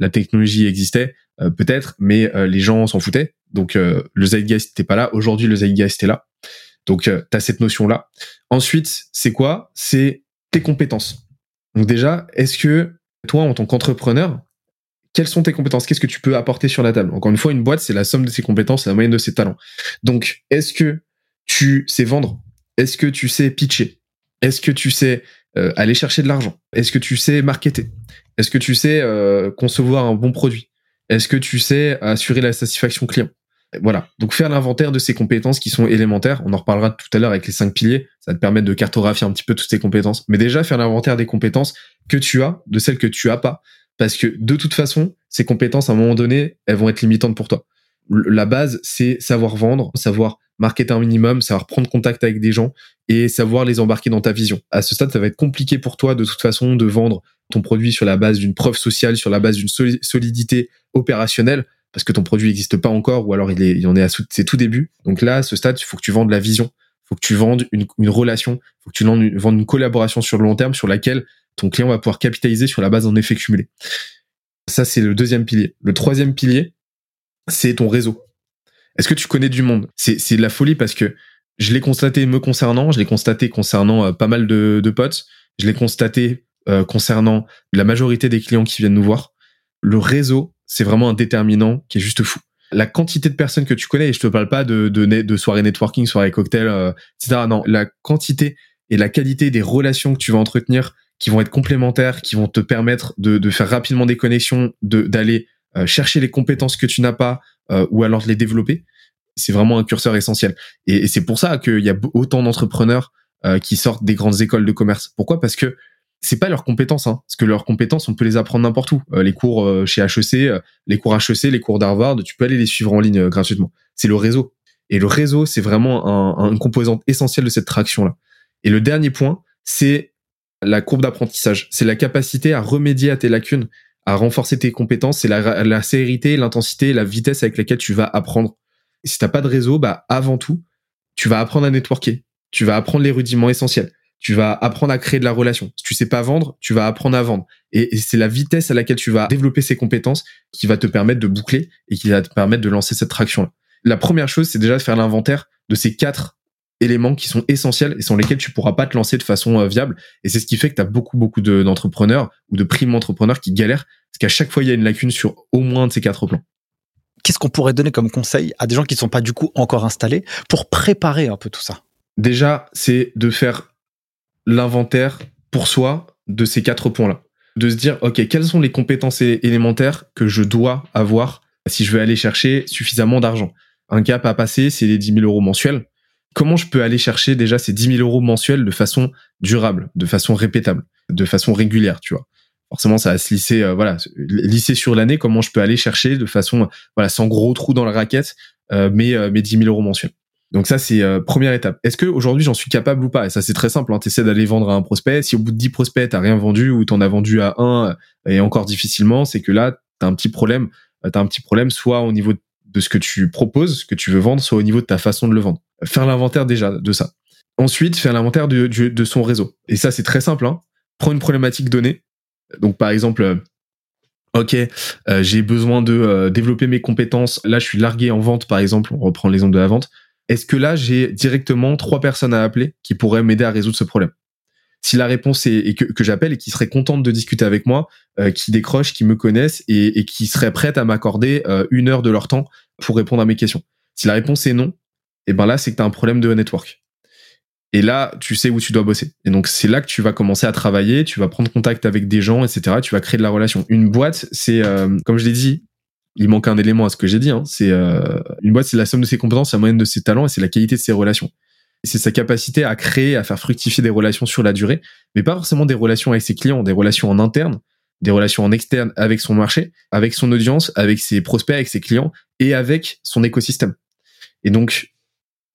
la technologie existait euh, peut-être, mais euh, les gens s'en foutaient, donc euh, le zeitgeist n'était pas là. Aujourd'hui, le zeitgeist est là, donc euh, t'as cette notion là. Ensuite, c'est quoi? C'est tes compétences. Donc déjà, est-ce que toi, en tant qu'entrepreneur, quelles sont tes compétences? Qu'est-ce que tu peux apporter sur la table? Encore une fois, une boîte, c'est la somme de ses compétences et la moyenne de ses talents. Donc, est-ce que tu sais vendre? Est-ce que tu sais pitcher? Est-ce que tu sais euh, aller chercher de l'argent? Est-ce que tu sais marketer? Est-ce que tu sais euh, concevoir un bon produit? Est-ce que tu sais assurer la satisfaction client? Voilà. Donc, faire l'inventaire de ces compétences qui sont élémentaires. On en reparlera tout à l'heure avec les cinq piliers. Ça te permet de cartographier un petit peu toutes tes compétences. Mais déjà, faire l'inventaire des compétences que tu as, de celles que tu as pas. Parce que de toute façon, ces compétences, à un moment donné, elles vont être limitantes pour toi. La base, c'est savoir vendre, savoir marketer un minimum, savoir prendre contact avec des gens et savoir les embarquer dans ta vision. À ce stade, ça va être compliqué pour toi, de toute façon, de vendre ton produit sur la base d'une preuve sociale, sur la base d'une solidité opérationnelle, parce que ton produit n'existe pas encore, ou alors il, est, il en est à ses tout débuts. Donc là, à ce stade, il faut que tu vendes la vision, il faut que tu vendes une, une relation, il faut que tu vendes une collaboration sur le long terme sur laquelle ton client va pouvoir capitaliser sur la base d'un effet cumulé. Ça, c'est le deuxième pilier. Le troisième pilier, c'est ton réseau. Est-ce que tu connais du monde? C'est, c'est de la folie, parce que je l'ai constaté me concernant, je l'ai constaté concernant euh, pas mal de, de potes, je l'ai constaté euh, concernant la majorité des clients qui viennent nous voir. Le réseau, c'est vraiment un déterminant qui est juste fou. La quantité de personnes que tu connais, et je te parle pas de, de, de soirée networking, soirée cocktail, euh, et cetera. Non, la quantité et la qualité des relations que tu vas entretenir, qui vont être complémentaires, qui vont te permettre de, de faire rapidement des connexions, de, d'aller euh, chercher les compétences que tu n'as pas euh, ou alors de les développer. C'est vraiment un curseur essentiel. Et, et c'est pour ça qu'il y a autant d'entrepreneurs euh, qui sortent des grandes écoles de commerce. Pourquoi? Parce que c'est pas leurs compétences. Hein, parce que leurs compétences, on peut les apprendre n'importe où. Euh, les cours euh, chez H E C, euh, les cours H E C, les cours d'Harvard, tu peux aller les suivre en ligne euh, gratuitement. C'est le réseau. Et le réseau, c'est vraiment un, un composante essentielle de cette traction-là. Et le dernier point, c'est la courbe d'apprentissage, c'est la capacité à remédier à tes lacunes, à renforcer tes compétences, c'est la, la célérité, l'intensité, la vitesse avec laquelle tu vas apprendre. Et si t'as pas de réseau, bah avant tout, tu vas apprendre à networker, tu vas apprendre les rudiments essentiels, tu vas apprendre à créer de la relation. Si tu sais pas vendre, tu vas apprendre à vendre. Et, et c'est la vitesse à laquelle tu vas développer ces compétences qui va te permettre de boucler et qui va te permettre de lancer cette traction-là. La première chose, c'est déjà de faire l'inventaire de ces quatre éléments qui sont essentiels et sans lesquels tu pourras pas te lancer de façon viable. Et c'est ce qui fait que tu as beaucoup, beaucoup de, d'entrepreneurs ou de primo-entrepreneurs qui galèrent, parce qu'à chaque fois, il y a une lacune sur au moins un de ces quatre plans. Qu'est-ce qu'on pourrait donner comme conseil à des gens qui ne sont pas du coup encore installés pour préparer un peu tout ça? Déjà, c'est de faire l'inventaire pour soi de ces quatre points-là. De se dire, OK, quelles sont les compétences élémentaires que je dois avoir si je veux aller chercher suffisamment d'argent? Un cap à passer, c'est les dix mille euros mensuels. Comment je peux aller chercher déjà ces dix mille euros mensuels de façon durable, de façon répétable, de façon régulière, tu vois. Forcément, ça va se lisser, euh, voilà, lisser sur l'année. Comment je peux aller chercher de façon, voilà, sans gros trous dans la raquette, euh, mes, euh, mes dix mille euros mensuels. Donc ça, c'est euh, première étape. Est-ce que aujourd'hui j'en suis capable ou pas? Et ça, c'est très simple, hein. T'essaies d'aller vendre à un prospect. Si au bout de dix prospects, t'as rien vendu ou t'en as vendu à un et encore difficilement, c'est que là, t'as un petit problème. T'as un petit problème, soit au niveau de ce que tu proposes, ce que tu veux vendre, soit au niveau de ta façon de le vendre. Faire l'inventaire déjà de ça. Ensuite, faire l'inventaire de, de, de son réseau. Et ça, c'est très simple, hein. Prends une problématique donnée. Donc, par exemple, ok, euh, j'ai besoin de euh, développer mes compétences. Là, je suis largué en vente, par exemple. On reprend l'exemple de la vente. Est-ce que là, j'ai directement trois personnes à appeler qui pourraient m'aider à résoudre ce problème? Si la réponse est, est que, que j'appelle et qui serait contente de discuter avec moi, euh, qui décrochent, qui me connaissent et, et qui seraient prêtes à m'accorder euh, une heure de leur temps pour répondre à mes questions. Si la réponse est non, et ben là, c'est que tu as un problème de network. Et là, tu sais où tu dois bosser. Et donc, c'est là que tu vas commencer à travailler, tu vas prendre contact avec des gens, et cetera. Tu vas créer de la relation. Une boîte, c'est, euh, comme je l'ai dit, il manque un élément à ce que j'ai dit, hein, c'est euh, une boîte, c'est la somme de ses compétences, la moyenne de ses talents et c'est la qualité de ses relations. Et c'est sa capacité à créer, à faire fructifier des relations sur la durée, mais pas forcément des relations avec ses clients, des relations en interne, des relations en externe avec son marché, avec son audience, avec ses prospects, avec ses clients et avec son écosystème. Et donc,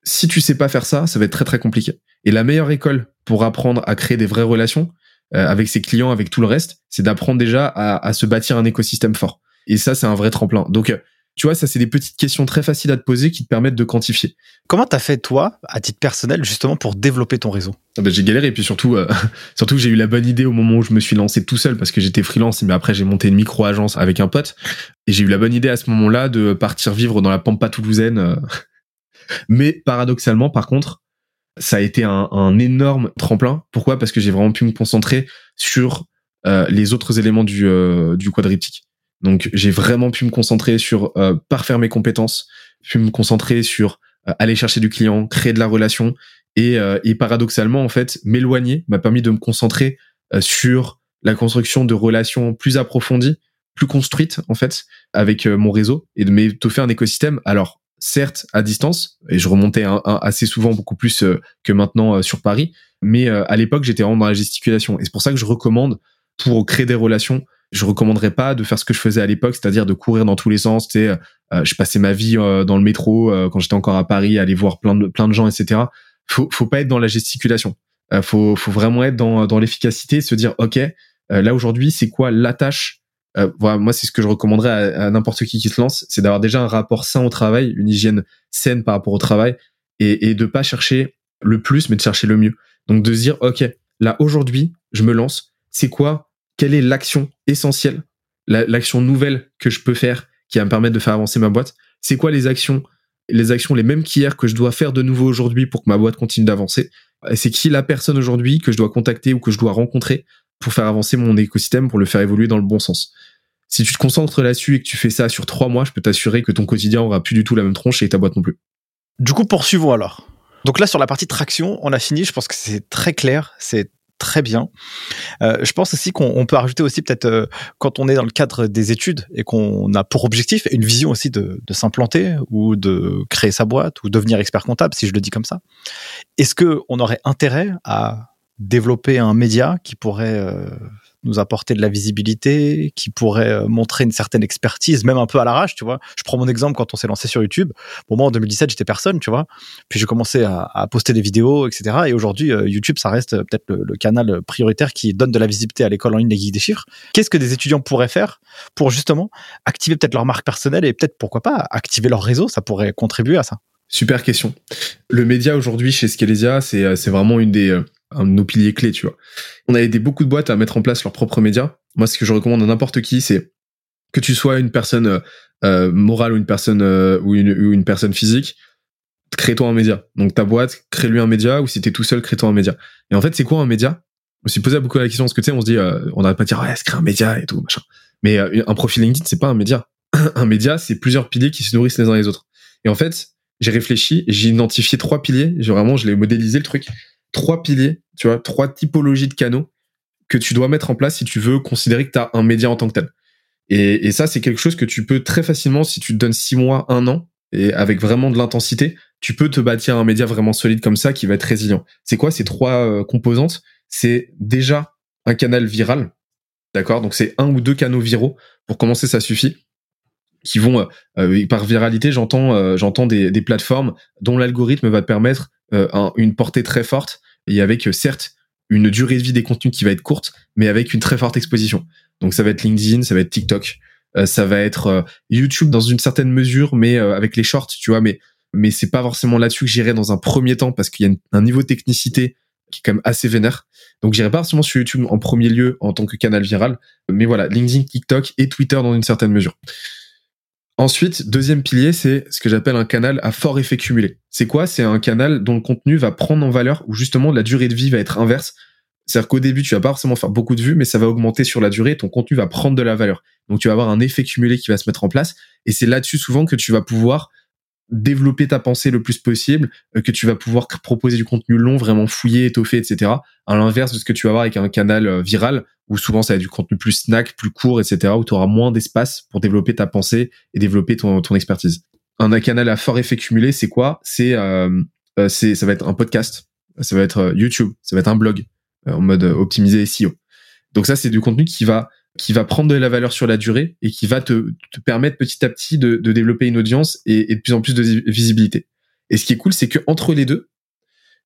si tu sais pas faire ça, ça va être très très compliqué. Et la meilleure école pour apprendre à créer des vraies relations euh, avec ses clients, avec tout le reste, c'est d'apprendre déjà à, à se bâtir un écosystème fort. Et ça, c'est un vrai tremplin. Donc, tu vois, ça, c'est des petites questions très faciles à te poser qui te permettent de quantifier. Comment t'as fait, toi, à titre personnel, justement, pour développer ton réseau? Ah ben, j'ai galéré. Et puis surtout, euh, surtout que j'ai eu la bonne idée au moment où je me suis lancé tout seul parce que j'étais freelance. Mais après, j'ai monté une micro-agence avec un pote. Et j'ai eu la bonne idée à ce moment-là de partir vivre dans la pampa toulousaine. Mais paradoxalement, par contre, ça a été un, un énorme tremplin. Pourquoi? Parce que j'ai vraiment pu me concentrer sur euh, les autres éléments du, euh, du quadriptyque. Donc, j'ai vraiment pu me concentrer sur euh, parfaire mes compétences, pu me concentrer sur euh, aller chercher du client, créer de la relation et, euh, et paradoxalement, en fait, m'éloigner m'a permis de me concentrer euh, sur la construction de relations plus approfondies, plus construites, en fait, avec euh, mon réseau et de m'étoffer un écosystème. Alors, certes, à distance, et je remontais un, un, assez souvent, beaucoup plus euh, que maintenant euh, sur Paris, mais euh, à l'époque, j'étais vraiment dans la gesticulation. Et c'est pour ça que je recommande, pour créer des relations, je recommanderais pas de faire ce que je faisais à l'époque, c'est-à-dire de courir dans tous les sens. Tu sais, euh, je passais ma vie euh, dans le métro euh, quand j'étais encore à Paris, à aller voir plein de plein de gens, et cetera. Faut faut pas être dans la gesticulation. Euh, faut faut vraiment être dans dans l'efficacité, se dire ok, euh, là aujourd'hui c'est quoi la tâche. Euh, voilà, moi c'est ce que je recommanderais à, à n'importe qui qui se lance, c'est d'avoir déjà un rapport sain au travail, une hygiène saine par rapport au travail et et de pas chercher le plus, mais de chercher le mieux. Donc de se dire ok, là aujourd'hui je me lance, c'est quoi? Quelle est l'action essentielle, la, l'action nouvelle que je peux faire qui va me permettre de faire avancer ma boîte? C'est quoi les actions, les actions les mêmes qu'hier que je dois faire de nouveau aujourd'hui pour que ma boîte continue d'avancer? Et c'est qui la personne aujourd'hui que je dois contacter ou que je dois rencontrer pour faire avancer mon écosystème, pour le faire évoluer dans le bon sens? Si tu te concentres là-dessus et que tu fais ça sur trois mois, je peux t'assurer que ton quotidien aura plus du tout la même tronche et ta boîte non plus. Du coup, poursuivons alors. Donc là, sur la partie traction, on a fini. Je pense que c'est très clair, c'est très bien. Euh, je pense aussi qu'on on peut rajouter aussi peut-être euh, quand on est dans le cadre des études et qu'on a pour objectif une vision aussi de, de s'implanter ou de créer sa boîte ou devenir expert comptable, si je le dis comme ça. Est-ce qu'on aurait intérêt à développer un média qui pourrait euh, nous apporter de la visibilité, qui pourrait euh, montrer une certaine expertise, même un peu à l'arrache, tu vois. Je prends mon exemple quand on s'est lancé sur YouTube. Bon, moi, en deux mille dix-sept, j'étais personne, tu vois. Puis j'ai commencé à, à poster des vidéos, et cetera. Et aujourd'hui, euh, YouTube, ça reste euh, peut-être le, le canal prioritaire qui donne de la visibilité à l'école en ligne des Guides des Chiffres. Qu'est-ce que des étudiants pourraient faire pour justement activer peut-être leur marque personnelle et peut-être, pourquoi pas, activer leur réseau? Ça pourrait contribuer à ça. Super question. Le média aujourd'hui chez Scalezia, c'est, c'est vraiment une des... Euh... un de nos piliers clés, tu vois. On a aidé beaucoup de boîtes à mettre en place leurs propres médias. Moi, ce que je recommande à n'importe qui, c'est que tu sois une personne euh, morale ou une personne euh, ou, une, ou une personne physique, crée-toi un média. Donc ta boîte, crée-lui un média, ou si t'es tout seul, crée-toi un média. Et en fait, c'est quoi un média? On s'est posé beaucoup la question, parce que tu sais, on se dit, euh, on n'arrête pas de dire, ouais, se crée un média et tout, machin. Mais euh, un profil LinkedIn, c'est pas un média. Un média, c'est plusieurs piliers qui se nourrissent les uns les autres. Et en fait, j'ai réfléchi, j'ai identifié trois piliers, j'ai vraiment, je l'ai modélisé le truc. Trois piliers, tu vois, trois typologies de canaux que tu dois mettre en place si tu veux considérer que tu as un média en tant que tel. Et, et ça, c'est quelque chose que tu peux très facilement, si tu te donnes six mois, un an, et avec vraiment de l'intensité, tu peux te bâtir un média vraiment solide comme ça qui va être résilient. C'est quoi ces trois euh, composantes? C'est déjà un canal viral, d'accord? Donc c'est un ou deux canaux viraux. Pour commencer, ça suffit. qui vont euh, par viralité, j'entends euh, j'entends des, des plateformes dont l'algorithme va te permettre euh, un, une portée très forte et avec euh, certes une durée de vie des contenus qui va être courte, mais avec une très forte exposition. Donc ça va être LinkedIn, ça va être TikTok, euh, ça va être euh, YouTube dans une certaine mesure, mais euh, avec les shorts, tu vois. Mais mais c'est pas forcément là-dessus que j'irai dans un premier temps parce qu'il y a une, un niveau de technicité qui est quand même assez vénère. Donc j'irai pas forcément sur YouTube en premier lieu en tant que canal viral, mais voilà, LinkedIn, TikTok et Twitter dans une certaine mesure. Ensuite, deuxième pilier, c'est ce que j'appelle un canal à fort effet cumulé. C'est quoi ? C'est un canal dont le contenu va prendre en valeur, où justement la durée de vie va être inverse. C'est-à-dire qu'au début, tu vas pas forcément faire beaucoup de vues, mais ça va augmenter sur la durée, ton contenu va prendre de la valeur. Donc tu vas avoir un effet cumulé qui va se mettre en place, et c'est là-dessus souvent que tu vas pouvoir développer ta pensée le plus possible, que tu vas pouvoir proposer du contenu long, vraiment fouillé, étoffé, et cetera. À l'inverse de ce que tu vas avoir avec un canal viral, où souvent ça va être du contenu plus snack, plus court, et cetera, où tu auras moins d'espace pour développer ta pensée et développer ton, ton expertise. Un, un canal à fort effet cumulé, c'est quoi ? C'est, euh, c'est, ça va être un podcast, ça va être YouTube, ça va être un blog en mode optimisé S E O. Donc ça, c'est du contenu qui va qui va prendre de la valeur sur la durée et qui va te, te permettre petit à petit de, de développer une audience et, et de plus en plus de visibilité. Et ce qui est cool, c'est que entre les deux,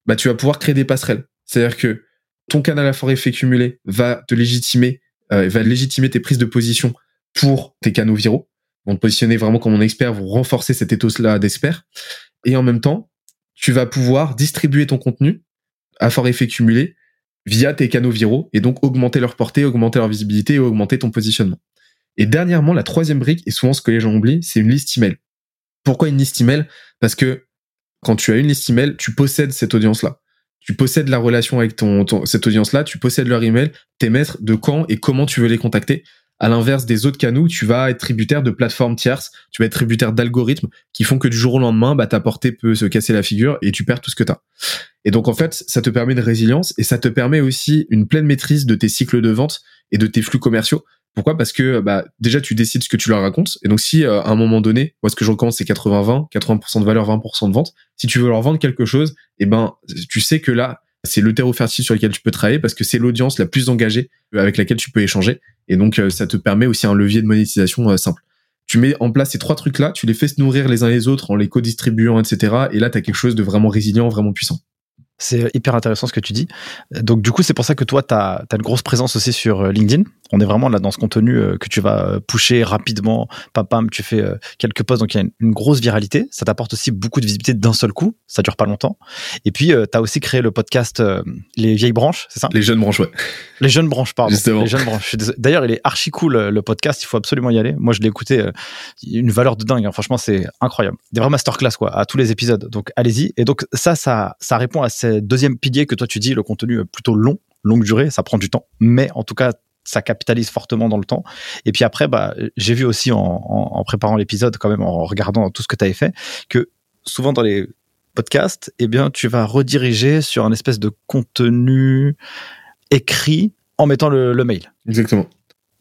bah tu vas pouvoir créer des passerelles. C'est-à-dire que ton canal à fort effet cumulé va te légitimer, euh, va légitimer tes prises de position pour tes canaux viraux. Ils vont te positionner vraiment comme un expert, vont renforcer cet ethos-là d'expert. Et en même temps, tu vas pouvoir distribuer ton contenu à fort effet cumulé via tes canaux viraux et donc augmenter leur portée, augmenter leur visibilité et augmenter ton positionnement. Et dernièrement, la troisième brique, et souvent ce que les gens oublient, c'est une liste email. Pourquoi une liste email ? Parce que quand tu as une liste email, tu possèdes cette audience-là. Tu possèdes la relation avec ton, ton cette audience-là, tu possèdes leur email, t'es maître de quand et comment tu veux les contacter. À l'inverse des autres canaux, tu vas être tributaire de plateformes tierces, tu vas être tributaire d'algorithmes qui font que du jour au lendemain, bah ta portée peut se casser la figure et tu perds tout ce que tu as. Et donc en fait, ça te permet une résilience et ça te permet aussi une pleine maîtrise de tes cycles de vente et de tes flux commerciaux. Pourquoi ? Parce que bah déjà tu décides ce que tu leur racontes et donc si euh, à un moment donné, moi ce que je recommande c'est quatre-vingts vingt, quatre-vingts pour cent de valeur, vingt pour cent de vente. Si tu veux leur vendre quelque chose, et eh ben tu sais que là, c'est le terreau fertile sur lequel tu peux travailler parce que c'est l'audience la plus engagée avec laquelle tu peux échanger et donc euh, ça te permet aussi un levier de monétisation euh, simple. Tu mets en place ces trois trucs là, tu les fais se nourrir les uns les autres en les co-distribuant, et cetera. Et là t'as quelque chose de vraiment résilient, vraiment puissant. C'est hyper intéressant ce que tu dis. Donc, du coup, c'est pour ça que toi, tu as une grosse présence aussi sur LinkedIn. On est vraiment là dans ce contenu que tu vas pusher rapidement. Pam, pam, tu fais quelques posts. Donc, il y a une grosse viralité. Ça t'apporte aussi beaucoup de visibilité d'un seul coup. Ça dure pas longtemps. Et puis, tu as aussi créé le podcast Les Vieilles Branches, c'est ça ? Les Jeunes Branches, ouais. Les Jeunes Branches, pardon. Justement. Les Jeunes Branches. D'ailleurs, il est archi cool, le podcast. Il faut absolument y aller. Moi, je l'ai écouté. Une valeur de dingue. Franchement, c'est incroyable. Des vrais masterclass, quoi, à tous les épisodes. Donc, allez-y. Et donc, ça, ça, ça répond à ces deuxième pilier que toi tu dis, le contenu plutôt long, longue durée, ça prend du temps, mais en tout cas ça capitalise fortement dans le temps. Et puis après, bah, j'ai vu aussi en, en, en préparant l'épisode, quand même en regardant tout ce que tu avais fait, que souvent dans les podcasts, eh bien, tu vas rediriger sur un espèce de contenu écrit en mettant le, le mail. Exactement.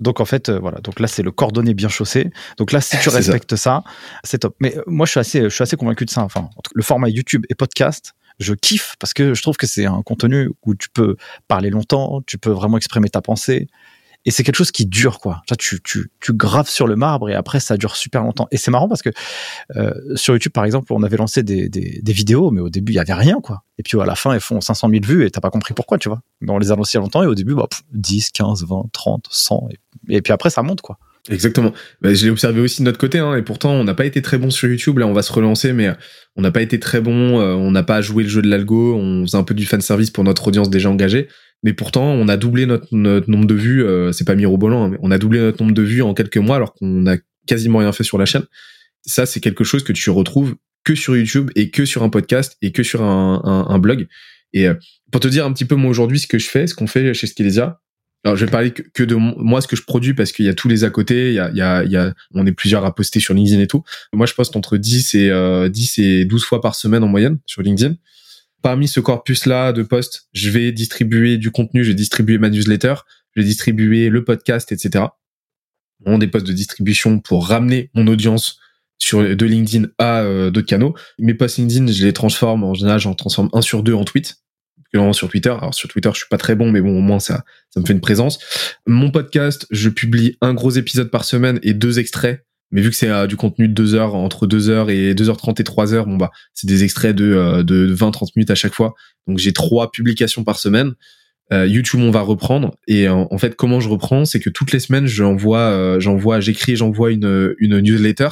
Donc en fait, euh, voilà. Donc là, c'est le cordonnier bien chaussé. Donc là, si tu respectes ça. ça, c'est top. Mais moi, je suis assez, je suis assez convaincu de ça. Enfin, le format YouTube et podcast, je kiffe parce que je trouve que c'est un contenu où tu peux parler longtemps, tu peux vraiment exprimer ta pensée. Et c'est quelque chose qui dure, quoi. Là, tu, tu, tu graves sur le marbre et après, ça dure super longtemps. Et c'est marrant parce que euh, sur YouTube, par exemple, on avait lancé des, des, des vidéos, mais au début, il n'y avait rien, quoi. Et puis, à la fin, elles font cinq cent mille vues et tu n'as pas compris pourquoi, tu vois. Mais on les a lancées longtemps et au début, bah, pff, dix, quinze, vingt, trente, cent. Et, et puis après, ça monte, quoi. Exactement. Bah, je l'ai observé aussi de notre côté, hein, et pourtant on n'a pas été très bon sur YouTube. Là, on va se relancer, mais on n'a pas été très bon. Euh, on n'a pas joué le jeu de l'algo. On faisait un peu du fan service pour notre audience déjà engagée, mais pourtant on a doublé notre, notre nombre de vues. Euh, c'est pas mirobolant, hein, mais on a doublé notre nombre de vues en quelques mois, alors qu'on a quasiment rien fait sur la chaîne. Ça, c'est quelque chose que tu retrouves que sur YouTube et que sur un podcast et que sur un, un, un blog. Et euh, pour te dire un petit peu moi aujourd'hui ce que je fais, ce qu'on fait chez Scalezia. Alors je vais parler que de moi, ce que je produis, parce qu'il y a tous les à côté, il y a, il y a, il y a, on est plusieurs à poster sur LinkedIn et tout. Moi, je poste entre dix et douze fois par semaine en moyenne sur LinkedIn. Parmi ce corpus-là de posts, je vais distribuer du contenu, je vais distribuer ma newsletter, je vais distribuer le podcast, et cetera. On a des posts de distribution pour ramener mon audience sur de LinkedIn à euh, d'autres canaux. Mes posts LinkedIn, je les transforme en général, j'en transforme un sur deux en tweets. Sur Twitter. Alors, sur Twitter, je suis pas très bon, mais bon, au moins, ça, ça me fait une présence. Mon podcast, je publie un gros épisode par semaine et deux extraits Mais vu que c'est euh, du contenu de deux heures, entre deux heures et deux heures trente et trois heures, bon bah, c'est des extraits de, euh, de vingt trente minutes à chaque fois. Donc, j'ai trois publications par semaine. Euh, YouTube, on va reprendre. Et en, en fait, comment je reprends, c'est que toutes les semaines, j'envoie, euh, j'envoie, j'écris et j'envoie une, une newsletter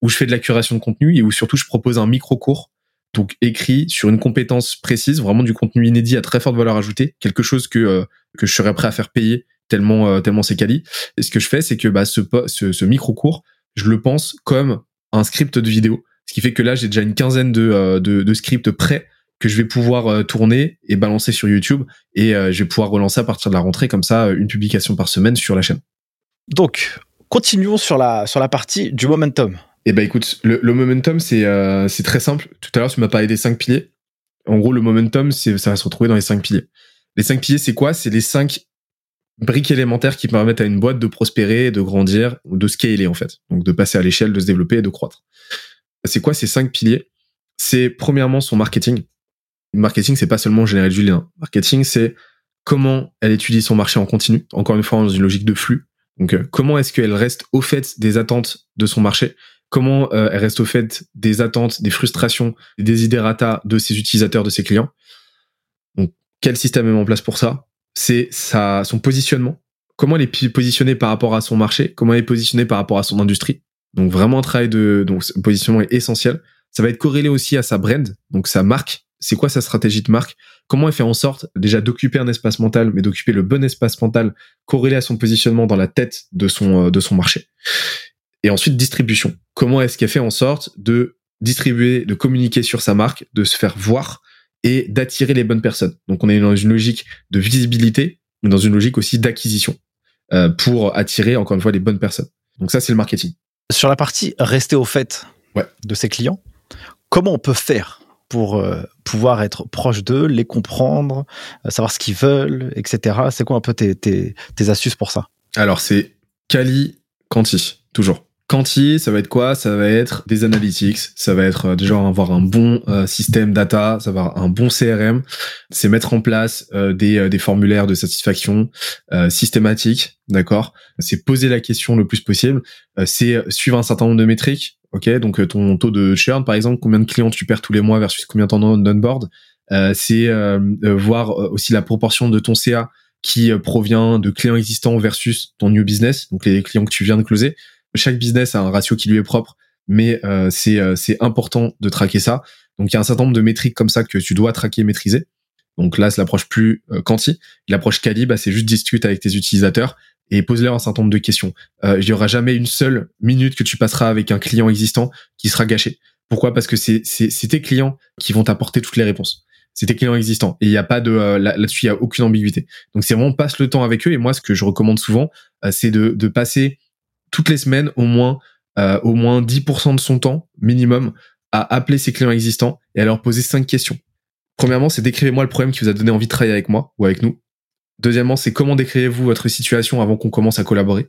où je fais de la curation de contenu et où surtout, je propose un micro-cours. Donc, écrit sur une compétence précise, vraiment du contenu inédit à très forte valeur ajoutée, quelque chose que, euh, que je serais prêt à faire payer tellement, euh, tellement c'est quali. Et ce que je fais, c'est que, bah, ce, ce, ce micro-cours, je le pense comme un script de vidéo. Ce qui fait que là, j'ai déjà une quinzaine de, euh, de, de scripts prêts que je vais pouvoir euh, tourner et balancer sur YouTube. Et euh, je vais pouvoir relancer à partir de la rentrée, comme ça, une publication par semaine sur la chaîne. Donc, continuons sur la, sur la partie du momentum. Eh ben écoute, le, le momentum, c'est, euh, c'est très simple. Tout à l'heure, tu m'as parlé des cinq piliers. En gros, le momentum, c'est, ça va se retrouver dans les cinq piliers. Les cinq piliers, c'est quoi ? C'est les cinq briques élémentaires qui permettent à une boîte de prospérer, de grandir, de scaler en fait. Donc, de passer à l'échelle, de se développer et de croître. C'est quoi ces cinq piliers ? C'est premièrement son marketing. Le marketing, c'est pas seulement générer du lien. Le marketing, c'est comment elle étudie son marché en continu. Encore une fois, dans une logique de flux. Donc, euh, comment est-ce qu'elle reste au fait des attentes de son marché ? Comment euh, elle reste au fait des attentes, des frustrations, des desiderata de ses utilisateurs, de ses clients. Donc, quel système est mis en place pour ça ? C'est sa, son positionnement. Comment elle est positionnée par rapport à son marché ? Comment elle est positionnée par rapport à son industrie ? Donc, vraiment un travail de... Donc, le positionnement est essentiel. Ça va être corrélé aussi à sa brand, donc sa marque. C'est quoi sa stratégie de marque ? Comment elle fait en sorte, déjà, d'occuper un espace mental, mais d'occuper le bon espace mental corrélé à son positionnement dans la tête de son, euh, de son marché ? Et ensuite, distribution. Comment est-ce qu'elle fait en sorte de distribuer, de communiquer sur sa marque, de se faire voir et d'attirer les bonnes personnes. Donc, on est dans une logique de visibilité, mais dans une logique aussi d'acquisition euh, pour attirer, encore une fois, les bonnes personnes. Donc, ça, c'est le marketing. Sur la partie rester au fait ouais. de ses clients, comment on peut faire pour euh, pouvoir être proche d'eux, les comprendre, euh, savoir ce qu'ils veulent, et cetera. C'est quoi un peu tes, tes, tes astuces pour ça ? Alors, c'est quali, quanti, toujours. Quanti, ça va être quoi ? Ça va être des analytics, ça va être déjà avoir un bon euh, système data, ça va avoir un bon C R M, c'est mettre en place euh, des, euh, des formulaires de satisfaction euh, systématiques, d'accord ? C'est poser la question le plus possible, euh, c'est suivre un certain nombre de métriques, ok ? Donc euh, ton taux de churn par exemple, combien de clients tu perds tous les mois versus combien t'en onboard, euh, c'est euh, euh, voir aussi la proportion de ton C A qui euh, provient de clients existants versus ton new business, donc les clients que tu viens de closer. Chaque business a un ratio qui lui est propre, mais euh, c'est, euh, c'est important de traquer ça. Donc, il y a un certain nombre de métriques comme ça que tu dois traquer et maîtriser. Donc là, c'est l'approche plus euh, quanti. L'approche quali, bah, c'est juste discute avec tes utilisateurs et pose-leur un certain nombre de questions. Euh, il n'y aura jamais une seule minute que tu passeras avec un client existant qui sera gâchée. Pourquoi ? Parce que c'est, c'est, c'est tes clients qui vont t'apporter toutes les réponses. C'est tes clients existants. Et il n'y a pas de... Euh, là, là-dessus, il n'y a aucune ambiguïté. Donc, c'est vraiment, on passe le temps avec eux. Et moi, ce que je recommande souvent, euh, c'est de, de passer... toutes les semaines, au moins, euh, au moins dix pour cent de son temps minimum à appeler ses clients existants et à leur poser cinq questions. Premièrement, c'est décrivez-moi le problème qui vous a donné envie de travailler avec moi ou avec nous. Deuxièmement, c'est comment décrivez-vous votre situation avant qu'on commence à collaborer.